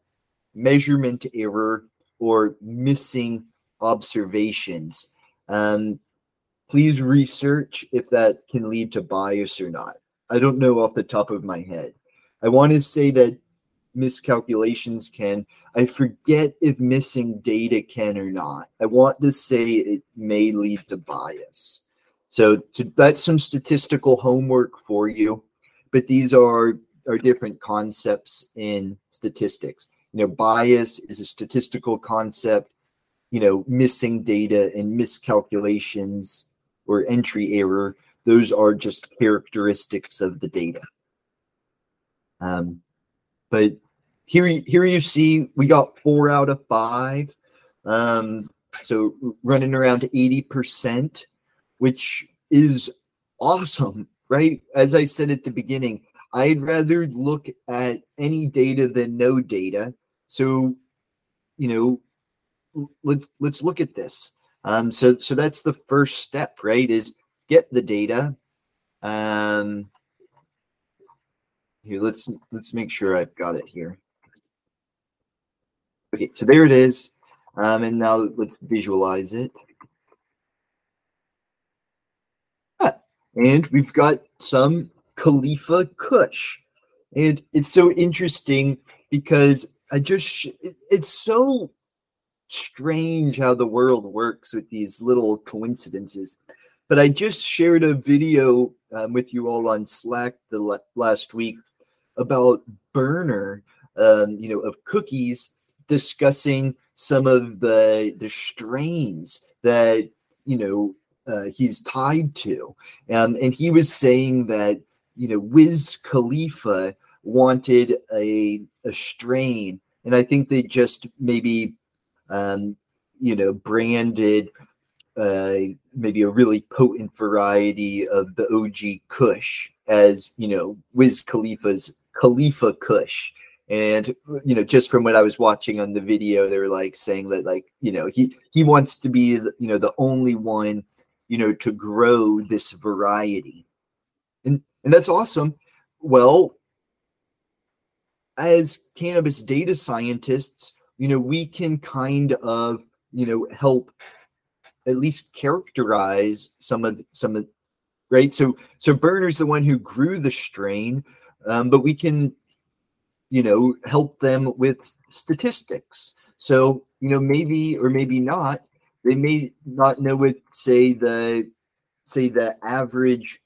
measurement error or missing observations, please research if that can lead to bias or not. I don't know off the top of my head. I want to say that miscalculations can. I forget if missing data can or not. I want to say it may lead to bias. So that's some statistical homework for you. But these are different concepts in statistics. You know, bias is a statistical concept. You know, missing data and miscalculations or entry error, those are just characteristics of the data. But here you see we got 4 out of 5. So running around 80%, which is awesome, right? As I said at the beginning, I'd rather look at any data than no data. So, you know, let's look at this. So that's the first step, right? Is get the data. Here, let's make sure I've got it here. Okay, so there it is. And now let's visualize it. And we've got some Khalifa Kush. And it's so interesting because it's so strange how the world works with these little coincidences. But I just shared a video with you all on Slack last week about Burner, you know, of cookies, discussing some of the strains that, you know, he's tied to. And he was saying that, you know, Wiz Khalifa wanted a strain. And I think they just maybe, you know, branded maybe a really potent variety of the OG Kush, as you know, Wiz Khalifa's Khalifa Kush. And you know, just from what I was watching on the video, they were like saying that, like, you know, he wants to be, you know, the only one, you know, to grow this variety, and that's awesome. Well, as cannabis data scientists, you know, we can kind of, you know, help at least characterize some of right. So Berner's the one who grew the strain, but we can, you know, help them with statistics. So, you know, maybe or maybe not, they may not know what, say the average,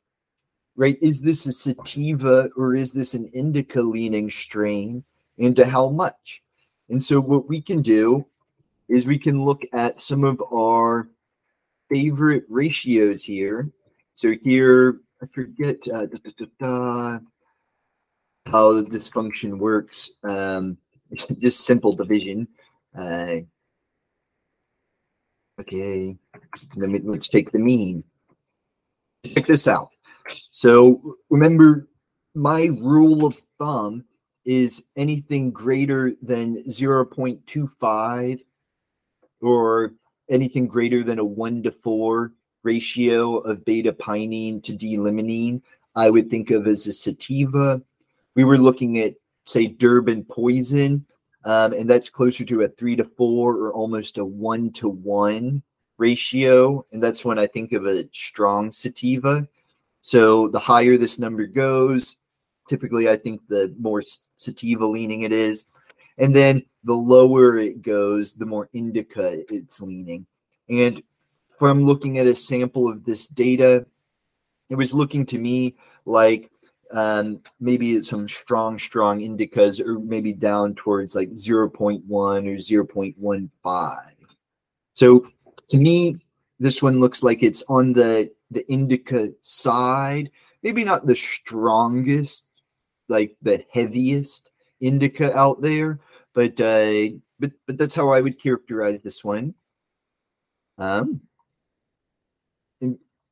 right? Is this a sativa or is this an indica leaning strain, and to how much? And so what we can do is we can look at some of our favorite ratios here. So here, I forget how this function works, just simple division. Okay, let's take the mean. Check this out. So remember, my rule of thumb is anything greater than 0.25 or anything greater than a 1-to-4 ratio of beta pinene to D-limonene, I would think of as a sativa. We were looking at, say, Durban Poison, and that's closer to a 3-to-4 or almost a 1-to-1 ratio. And that's when I think of a strong sativa. So the higher this number goes, typically I think the more sativa leaning it is. And then the lower it goes, the more indica it's leaning. And from looking at a sample of this data, it was looking to me like maybe some strong indicas, or maybe down towards like 0.1 or 0.15. So to me, this one looks like it's on the indica side, maybe not the strongest, like the heaviest indica out there, but that's how I would characterize this one. And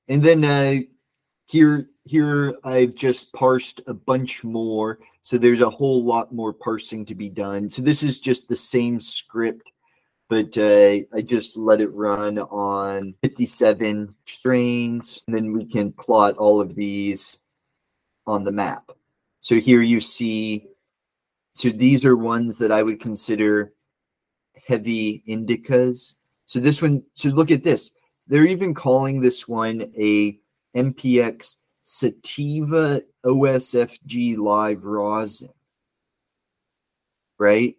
then here I've just parsed a bunch more, so there's a whole lot more parsing to be done. So this is just the same script, but I just let it run on 57 strains, and then we can plot all of these on the map. So here you see, so these are ones that I would consider heavy indicas. So this one, so look at this. They're even calling this one a MPX Sativa OSFG Live Rosin, right?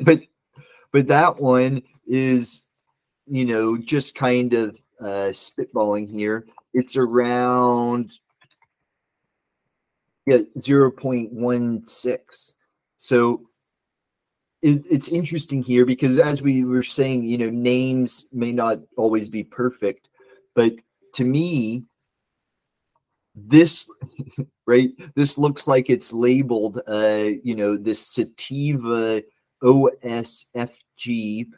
but that one is, you know, just kind of spitballing here. It's around 0.16. So it's interesting here because, as we were saying, you know, names may not always be perfect, but to me, this, right, this looks like it's labeled, you know, this sativa OSFG. Same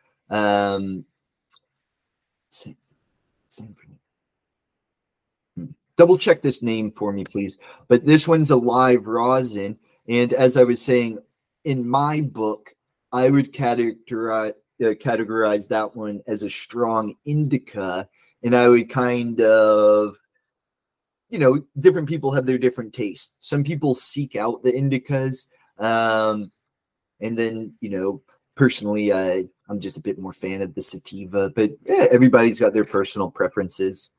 for me. Double check this name for me, please. But this one's a live rosin. And as I was saying, in my book, I would categorize that one as a strong indica. And I would kind of, you know, different people have their different tastes. Some people seek out the indicas. And then, you know, personally, I'm just a bit more fan of the sativa. But yeah, everybody's got their personal preferences.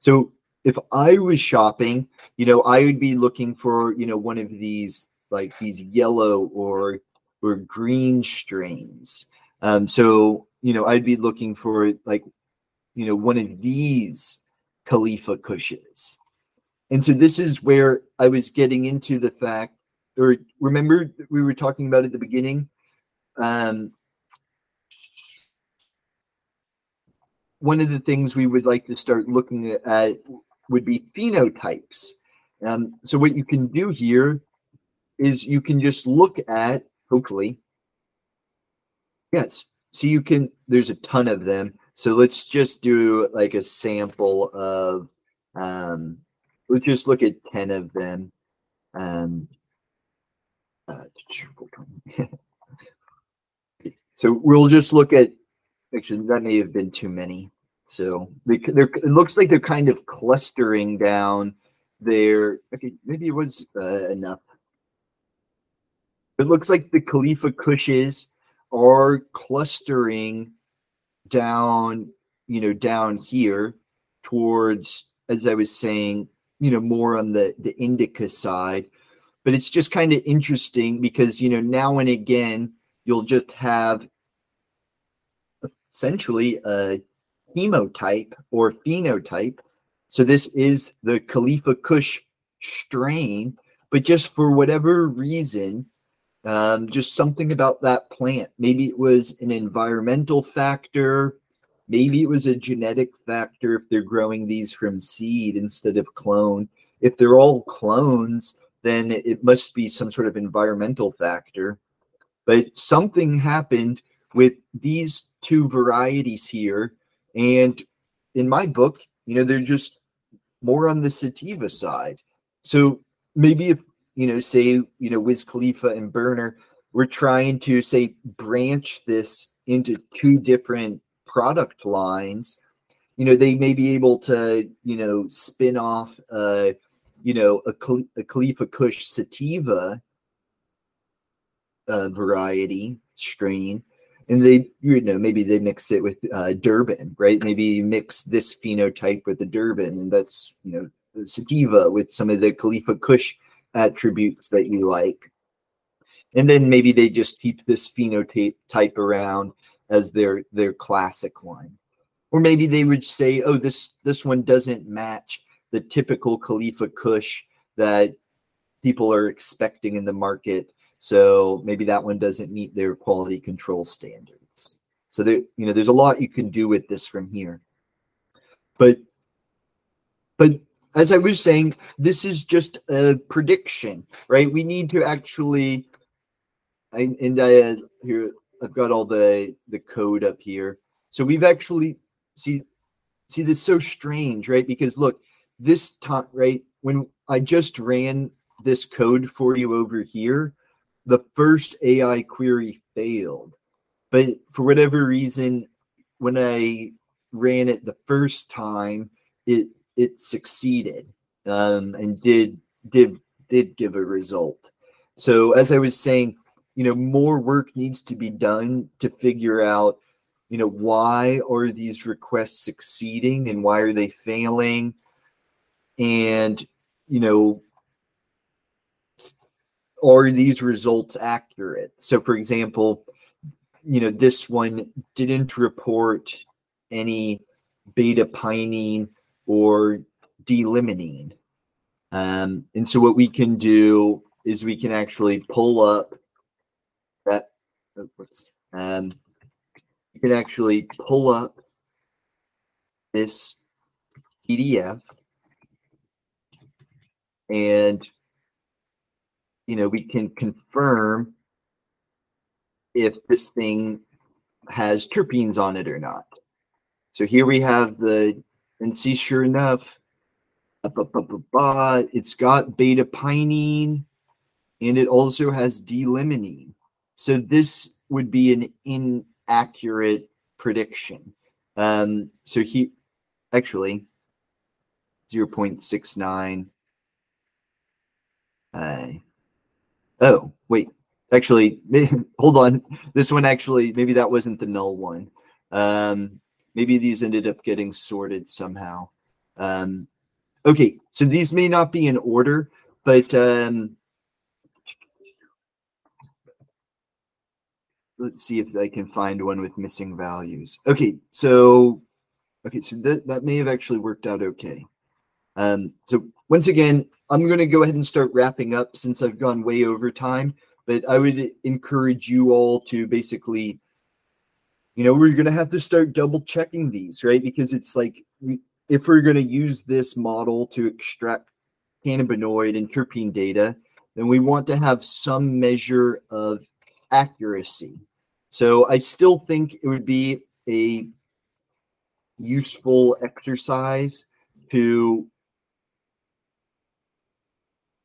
So if I was shopping, you know, I would be looking for, you know, one of these, like these yellow or green strains. So, you know, I'd be looking for, like, you know, one of these Khalifa Kushes. And so this is where I was getting into the fact, or remember we were talking about at the beginning, one of the things we would like to start looking at would be phenotypes. So what you can do here is you can just look at, hopefully, yes. So you can, there's a ton of them. So let's just do like a sample of, let's just look at 10 of them. So we'll just look at, actually that may have been too many. So it looks like they're kind of clustering down there. Okay, maybe it was enough. It looks like the Khalifa Kushes are clustering down, you know, down here towards, as I was saying, you know, more on the indica side. But it's just kind of interesting because, you know, now and again, you'll just have essentially a chemotype or phenotype. So this is the Khalifa Kush strain, but just for whatever reason, just something about that plant. Maybe it was an environmental factor. Maybe it was a genetic factor if they're growing these from seed instead of clone. If they're all clones, then it must be some sort of environmental factor. But something happened with these two varieties here. And in my book, you know, they're just more on the sativa side. So maybe if, you know, say, you know, Wiz Khalifa and Burner, we're trying to, say, branch this into two different product lines, you know, they may be able to, you know, spin off, you know, a Khalifa Kush sativa variety strain, and they, you know, maybe they mix it with Durban, right? Maybe you mix this phenotype with the Durban, and that's, you know, sativa with some of the Khalifa Kush attributes that you like. And then maybe they just keep this phenotype type around as their classic one. Or maybe they would say, oh, this one doesn't match the typical Khalifa Kush that people are expecting in the market. So maybe that one doesn't meet their quality control standards. So there, you know, there's a lot you can do with this from here. But as I was saying, this is just a prediction, right? We need to actually, here I've got all the code up here. So we've actually see this is so strange, right? Because look, this time, right, when I just ran this code for you over here, the first AI query failed. But for whatever reason, when I ran it the first time, it succeeded and did give a result. So as I was saying, you know, more work needs to be done to figure out, you know, why are these requests succeeding and why are they failing? And, you know, are these results accurate? So for example, you know, this one didn't report any beta pinene or D-limonene. And so what we can do is we can actually pull up that, you can actually pull up this PDF, and, you know, we can confirm if this thing has terpenes on it or not. So here we have the, and see, sure enough, it's got beta pinene, and it also has D-limonene. So this would be an inaccurate prediction. So he actually 0.69. Oh, wait, actually, hold on. This one actually, maybe that wasn't the null one. Maybe these ended up getting sorted somehow. Okay, so these may not be in order, but let's see if I can find one with missing values. Okay, so that may have actually worked out okay. So once again, I'm going to go ahead and start wrapping up since I've gone way over time, but I would encourage you all to basically, you know, we're going to have to start double checking these, right? Because it's like, if we're going to use this model to extract cannabinoid and terpene data, then we want to have some measure of accuracy. So I still think it would be a useful exercise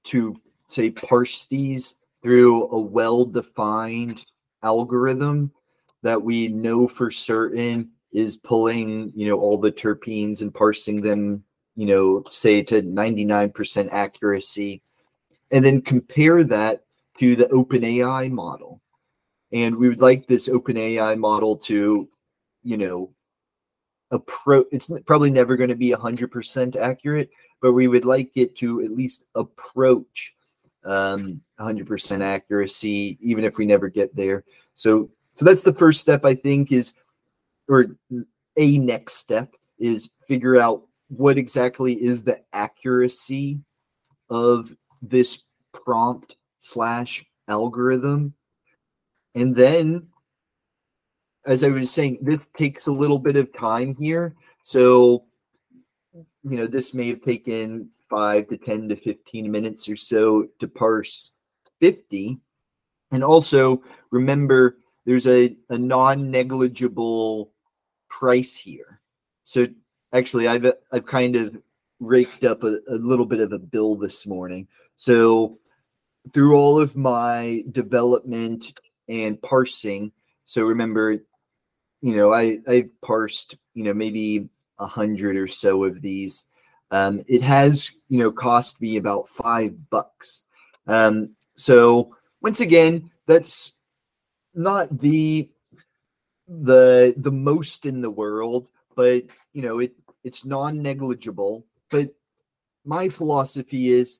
to say parse these through a well-defined algorithm that we know for certain is pulling, you know, all the terpenes and parsing them, you know, say to 99% accuracy, and then compare that to the OpenAI model. And we would like this OpenAI model to, you know, approach, it's probably never going to be 100% accurate, but we would like it to at least approach 100% accuracy, even if we never get there. So that's the first step, I think, is, or a next step is figure out what exactly is the accuracy of this prompt / algorithm. And then, as I was saying, this takes a little bit of time here. So, you know, this may have taken 5 to 10 to 15 minutes or so to parse 50. And also, remember, there's a non-negligible price here. So actually, I've kind of raked up a little bit of a bill this morning. So through all of my development and parsing, so remember, you know, I parsed, you know, maybe 100 or so of these. It has, you know, cost me about $5. So once again, that's not the most in the world, but, you know, it's non-negligible. But my philosophy is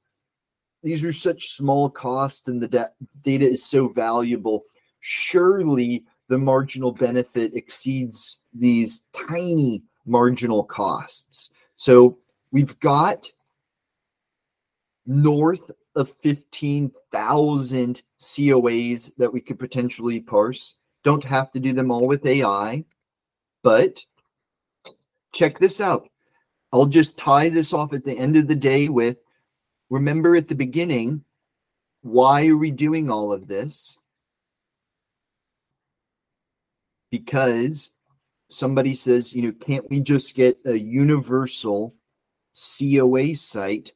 these are such small costs and the data is so valuable. Surely the marginal benefit exceeds these tiny marginal costs. So we've got north of 15,000 COAs that we could potentially parse. Don't have to do them all with AI, but check this out. I'll just tie this off at the end of the day with, remember at the beginning, why are we doing all of this? Because somebody says, you know, can't we just get a universal COA site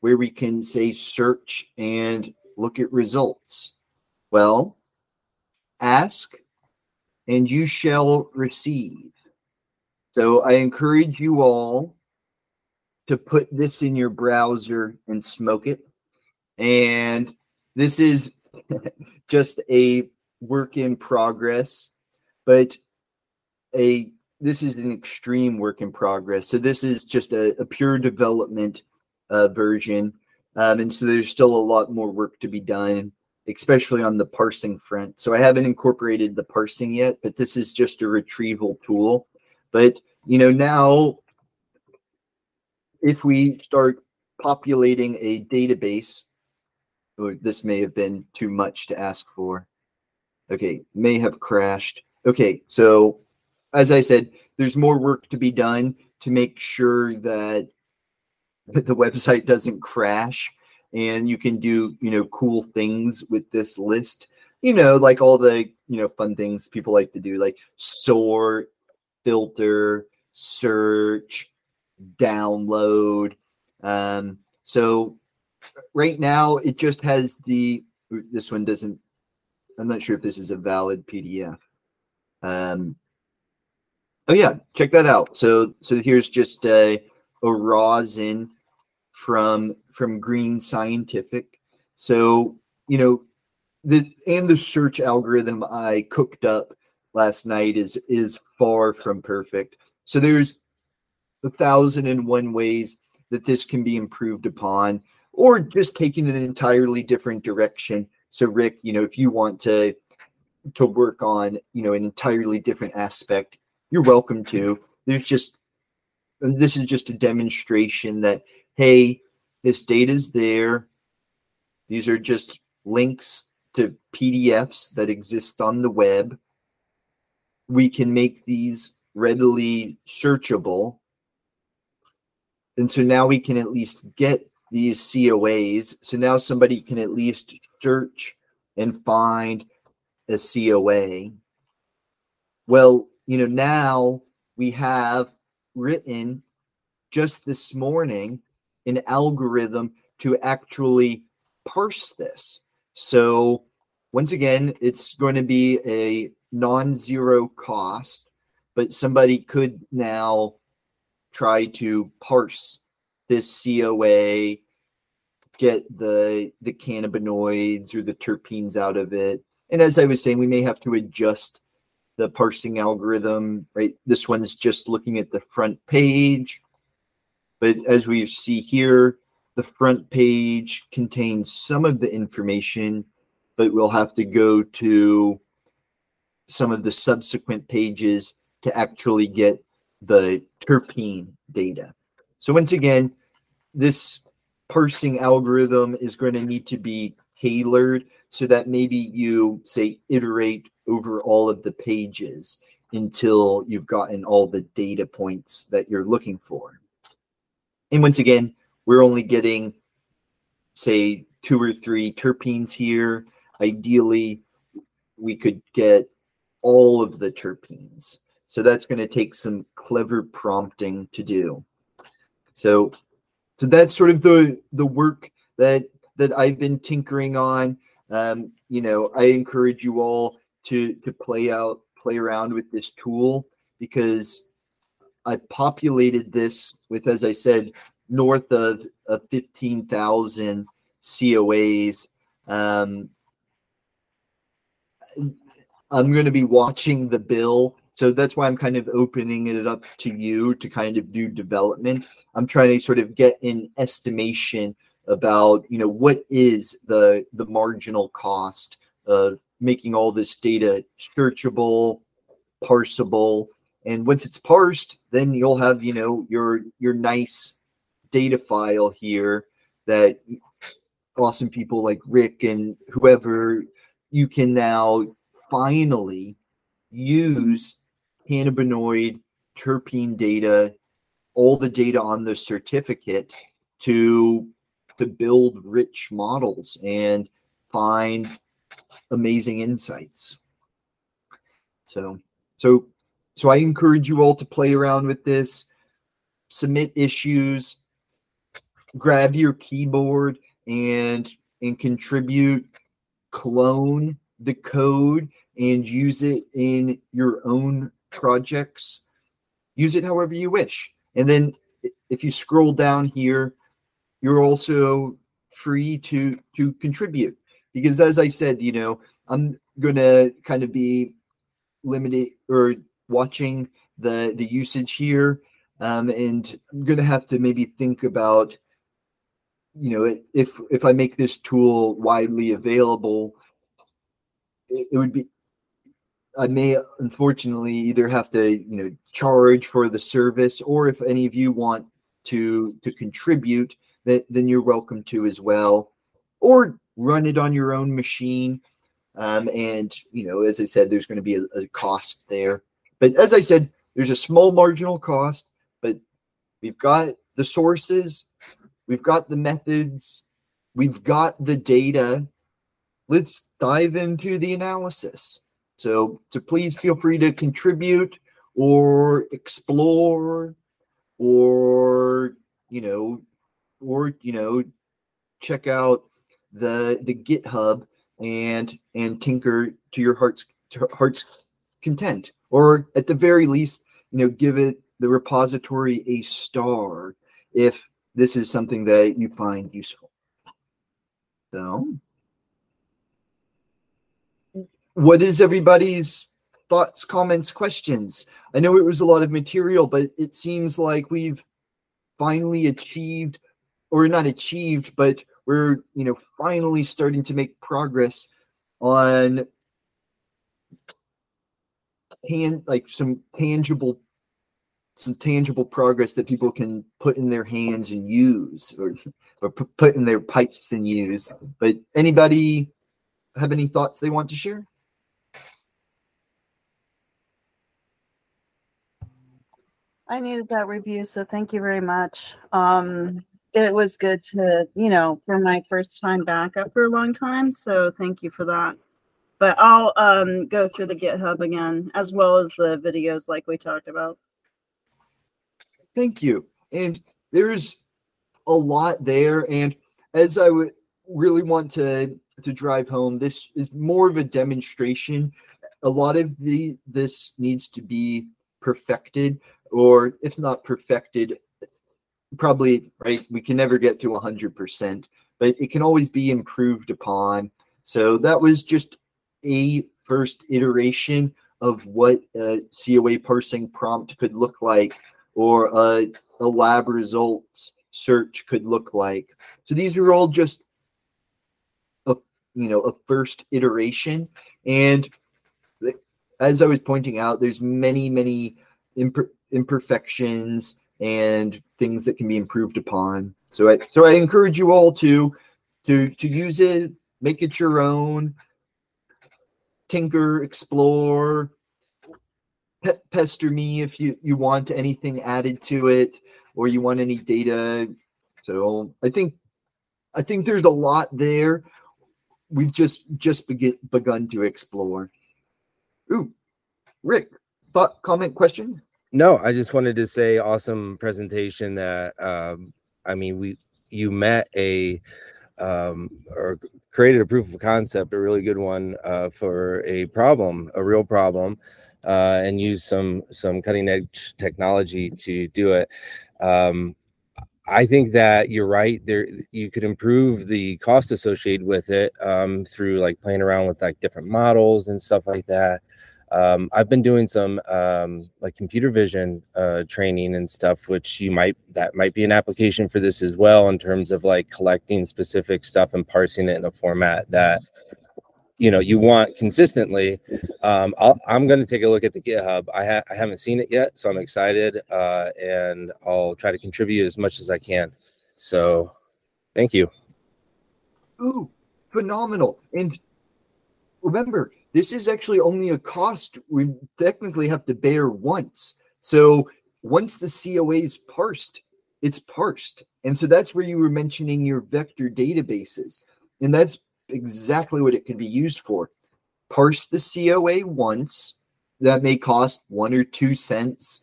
where we can, say, search and look at results? Well, ask and you shall receive. So I encourage you all to put this in your browser and smoke it. And this is just a work in progress, but this is an extreme work in progress. So this is just a pure development version. And so there's still a lot more work to be done, especially on the parsing front. So I haven't incorporated the parsing yet, but this is just a retrieval tool. But, you know, now if we start populating a database, or this may have been too much to ask for. Okay, may have crashed. Okay, so as I said, there's more work to be done to make sure that the website doesn't crash and you can do, you know, cool things with this list, you know, like all the, you know, fun things people like to do, like sort, filter, search, download. So right now it just has this one doesn't, I'm not sure if this is a valid PDF. Oh yeah, check that out. So here's just a rosin from Green Scientific. So, you know, the search algorithm I cooked up last night is far from perfect. So there's 1,001 ways that this can be improved upon, or just taking an entirely different direction. So Rick, you know, if you want to work on, you know, an entirely different aspect, you're welcome to. This is just a demonstration that, hey, this data is there. These are just links to PDFs that exist on the web. We can make these readily searchable. And so now we can at least get these COAs. So now somebody can at least search and find a COA. Well, you know, now we have written just this morning an algorithm to actually parse this. So once again, it's going to be a non-zero cost, but somebody could now try to parse this COA, get the cannabinoids or the terpenes out of it. And as I was saying, we may have to adjust the parsing algorithm, right? This one's just looking at the front page. But as we see here, the front page contains some of the information, but we'll have to go to some of the subsequent pages to actually get the terpene data. So once again, this parsing algorithm is going to need to be tailored so that maybe you, say, iterate over all of the pages until you've gotten all the data points that you're looking for. And once again, we're only getting, say, 2 or 3 terpenes here. Ideally, we could get all of the terpenes. So that's going to take some clever prompting to do. So that's sort of the work that I've been tinkering on. I encourage you all to play around with this tool, because I populated this with, as I said, north of 15,000 COAs. I'm going to be watching the bill. So that's why I'm kind of opening it up to you to kind of do development. I'm trying to sort of get an estimation about, what is the marginal cost of making all this data searchable, parsable. And once it's parsed, then you'll have, your nice data file here that awesome people like Rick and whoever, you can now finally use cannabinoid, terpene data, all the data on the certificate to build rich models and find amazing insights. So I encourage you all to play around with this, submit issues, grab your keyboard and contribute, clone the code and use it in your own projects. Use it however you wish. And then if you scroll down here, you're also free to contribute. Because as I said, I'm going to kind of be limited or watching the usage here. And I'm going to have to maybe think about, if I make this tool widely available, it would be, I may unfortunately either have to, charge for the service, or if any of you want to contribute, then you're welcome to as well, or run it on your own machine. As I said, there's going to be a cost there, but as I said, there's a small marginal cost, but we've got the sources, we've got the methods, we've got the data. Let's dive into the analysis. So please feel free to contribute or explore or, check out the GitHub and tinker to your heart's content, or at the very least, give it the repository a star if this is something that you find useful. So what is everybody's thoughts, comments, questions? I know it was a lot of material, but it seems like we've finally achieved, or not achieved, but we're, finally starting to make progress on some tangible progress that people can put in their hands and use, or put in their pipes and use. But anybody have any thoughts they want to share? I needed that review, so thank you very much. It was good to, for my first time back after a long time, so thank you for that. But I'll go through the GitHub again, as well as the videos like we talked about. Thank you. And there's a lot there. And as I would really want to drive home, this is more of a demonstration. A lot of this needs to be perfected, or if not perfected, probably, right? We can never get to 100%, but it can always be improved upon. So that was just a first iteration of what a COA parsing prompt could look like, or a lab results search could look like. So these are all just a first iteration. And as I was pointing out, there's many, many imperfections and things that can be improved upon. So I encourage you all to use it, make it your own, tinker, explore, pester me if you want anything added to it, or you want any data. So I think there's a lot there. We've just begun to explore. Ooh, Rick, thought, comment, question? No, I just wanted to say, awesome presentation. That you met or created a proof of concept, a really good one for a problem, a real problem, and used some cutting edge technology to do it. I think that you're right. There, you could improve the cost associated with it through like playing around with like different models and stuff like that. I've been doing some like computer vision training and stuff, which that might be an application for this as well, in terms of like collecting specific stuff and parsing it in a format that you want consistently. I'm going to take a look at the GitHub. I haven't seen it yet, so I'm excited, and I'll try to contribute as much as I can. So thank you. Ooh, phenomenal. And remember, this is actually only a cost we technically have to bear once. So once the COA is parsed, it's parsed. And so that's where you were mentioning your vector databases. And that's exactly what it could be used for. Parse the COA once. That may cost 1 or 2 cents,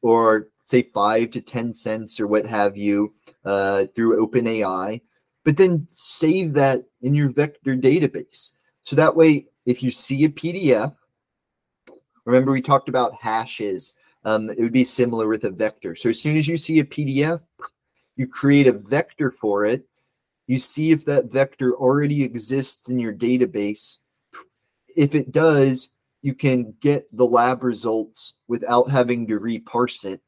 or say 5 to 10 cents, or what have you, through OpenAI, but then save that in your vector database. So that way, if you see a PDF, remember we talked about hashes. It would be similar with a vector. So as soon as you see a PDF, you create a vector for it. You see if that vector already exists in your database. If it does, you can get the lab results without having to reparse it.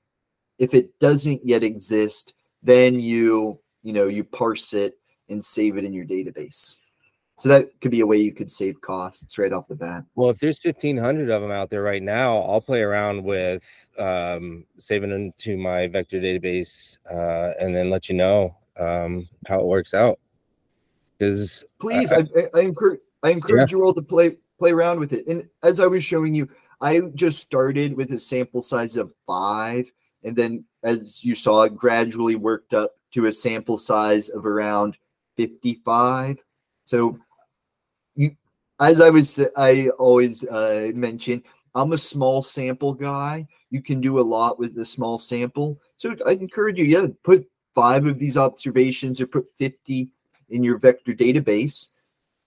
If it doesn't yet exist, then you parse it and save it in your database. So that could be a way you could save costs right off the bat. Well, if there's 1,500 of them out there right now, I'll play around with saving them to my vector database and then let you know how it works out. Because please, I encourage you all to play around with it. And as I was showing you, I just started with a sample size of 5, and then as you saw, it gradually worked up to a sample size of around 55. So, I always mention, I'm a small sample guy. You can do a lot with a small sample. So I encourage you, put 5 of these observations, or put 50 in your vector database.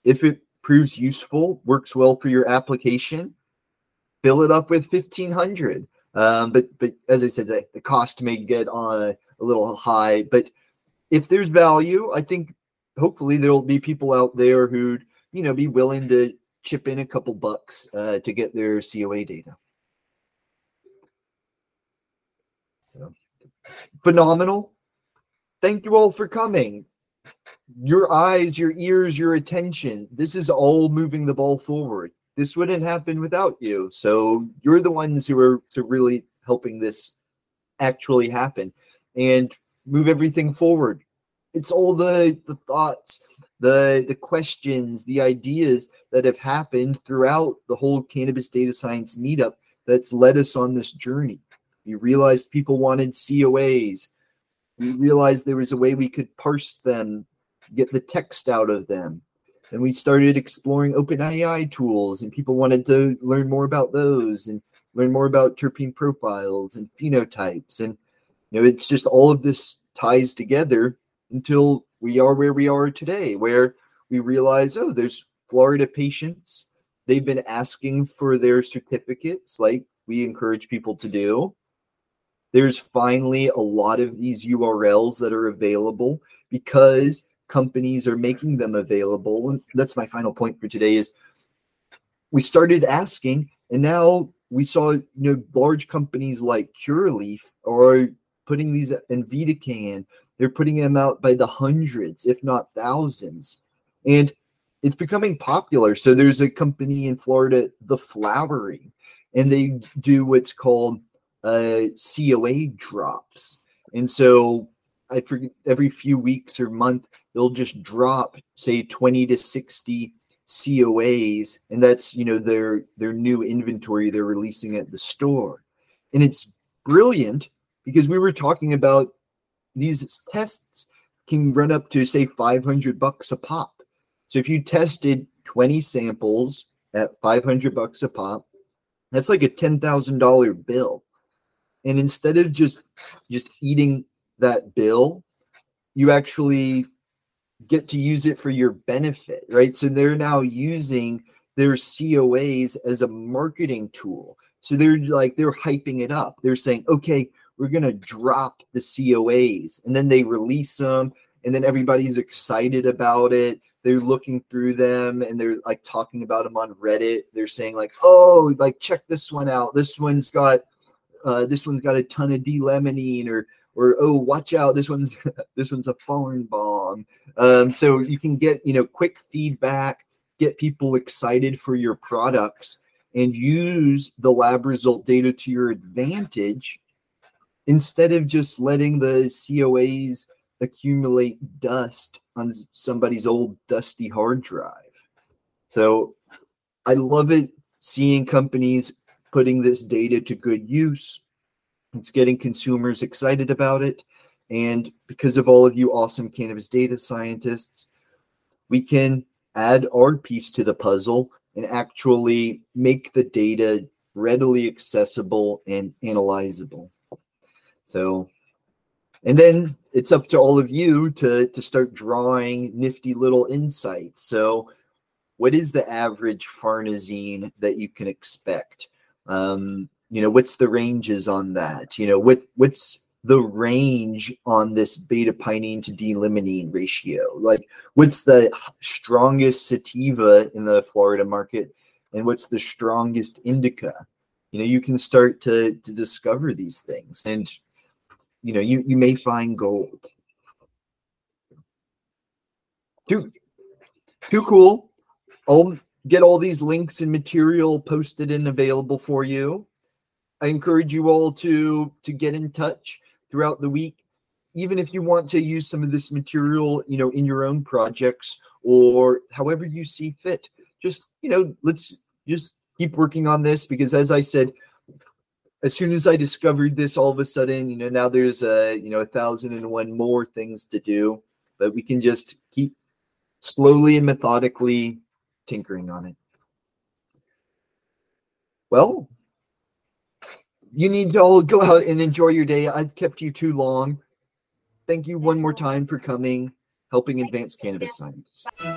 If it proves useful, works well for your application, fill it up with 1,500. But as I said, the cost may get on a little high. But if there's value, I think hopefully there'll be people out there who'd, be willing to chip in a couple bucks to get their COA data. So, phenomenal. Thank you all for coming. Your eyes, your ears, your attention. This is all moving the ball forward. This wouldn't happen without you. So you're the ones who are really helping this actually happen and move everything forward. It's all the thoughts, the questions, the ideas that have happened throughout the whole Cannabis Data Science meetup that's led us on this journey. We realized people wanted COAs. We realized there was a way we could parse them, get the text out of them. And we started exploring OpenAI tools, and people wanted to learn more about those and learn more about terpene profiles and phenotypes. And You know, it's just all of this ties together until we are where we are today, where we realize, oh, there's Florida patients. They've been asking for their certificates like we encourage people to do. There's finally a lot of these URLs that are available because companies are making them available. And that's my final point for today is we started asking, and now we saw, you know, large companies like Cureleaf are putting these in VitaCan. They're putting them out by the hundreds, if not thousands. And it's becoming popular. So there's a company in Florida, The Flowery, and they do what's called COA drops. And so I forget, every few weeks or month, they'll just drop, say, 20 to 60 COAs. And that's, you know, their new inventory they're releasing at the store. And it's brilliant because we were talking about these tests can run up to, say, $500 a pop. So if you tested 20 samples at $500 a pop, that's like a $10,000 bill. And instead of just eating that bill, you actually get to use it for your benefit, right? So they're now using their COAs as a marketing tool. So they're like, they're hyping it up. They're saying, okay, we're going to drop the COAs. And then they release them. And then everybody's excited about it. They're looking through them and they're like talking about them on Reddit. They're saying like, oh, like check this one out. This one's got a ton of D-lemonine or oh, watch out. This one's a phone bomb. So you can get, you know, quick feedback, get people excited for your products and use the lab result data to your advantage instead of just letting the COAs accumulate dust on somebody's old dusty hard drive. So I love it seeing companies putting this data to good use. It's getting consumers excited about it. And because of all of you awesome cannabis data scientists, we can add our piece to the puzzle and actually make the data readily accessible and analyzable. So, and then it's up to all of you to start drawing nifty little insights. So what is the average farnesene that you can expect? You know, what's the ranges on that? You know, what's the range on this beta-pinene to D-limonene ratio? Like, what's the strongest sativa in the Florida market? And what's the strongest indica? You know, you can start to discover these things. And you know, you may find gold. Too cool. I'll get all these links and material posted and available for you. I encourage you all to get in touch throughout the week. Even if you want to use some of this material, you know, in your own projects or however you see fit, just, you know, let's just keep working on this because as I said, as soon as I discovered this, all of a sudden, you know, now there's a, you know, 1,001 more things to do, but we can just keep slowly and methodically tinkering on it. Well, you need to all go out and enjoy your day. I've kept you too long. Thank you one more time for coming, helping advance cannabis science.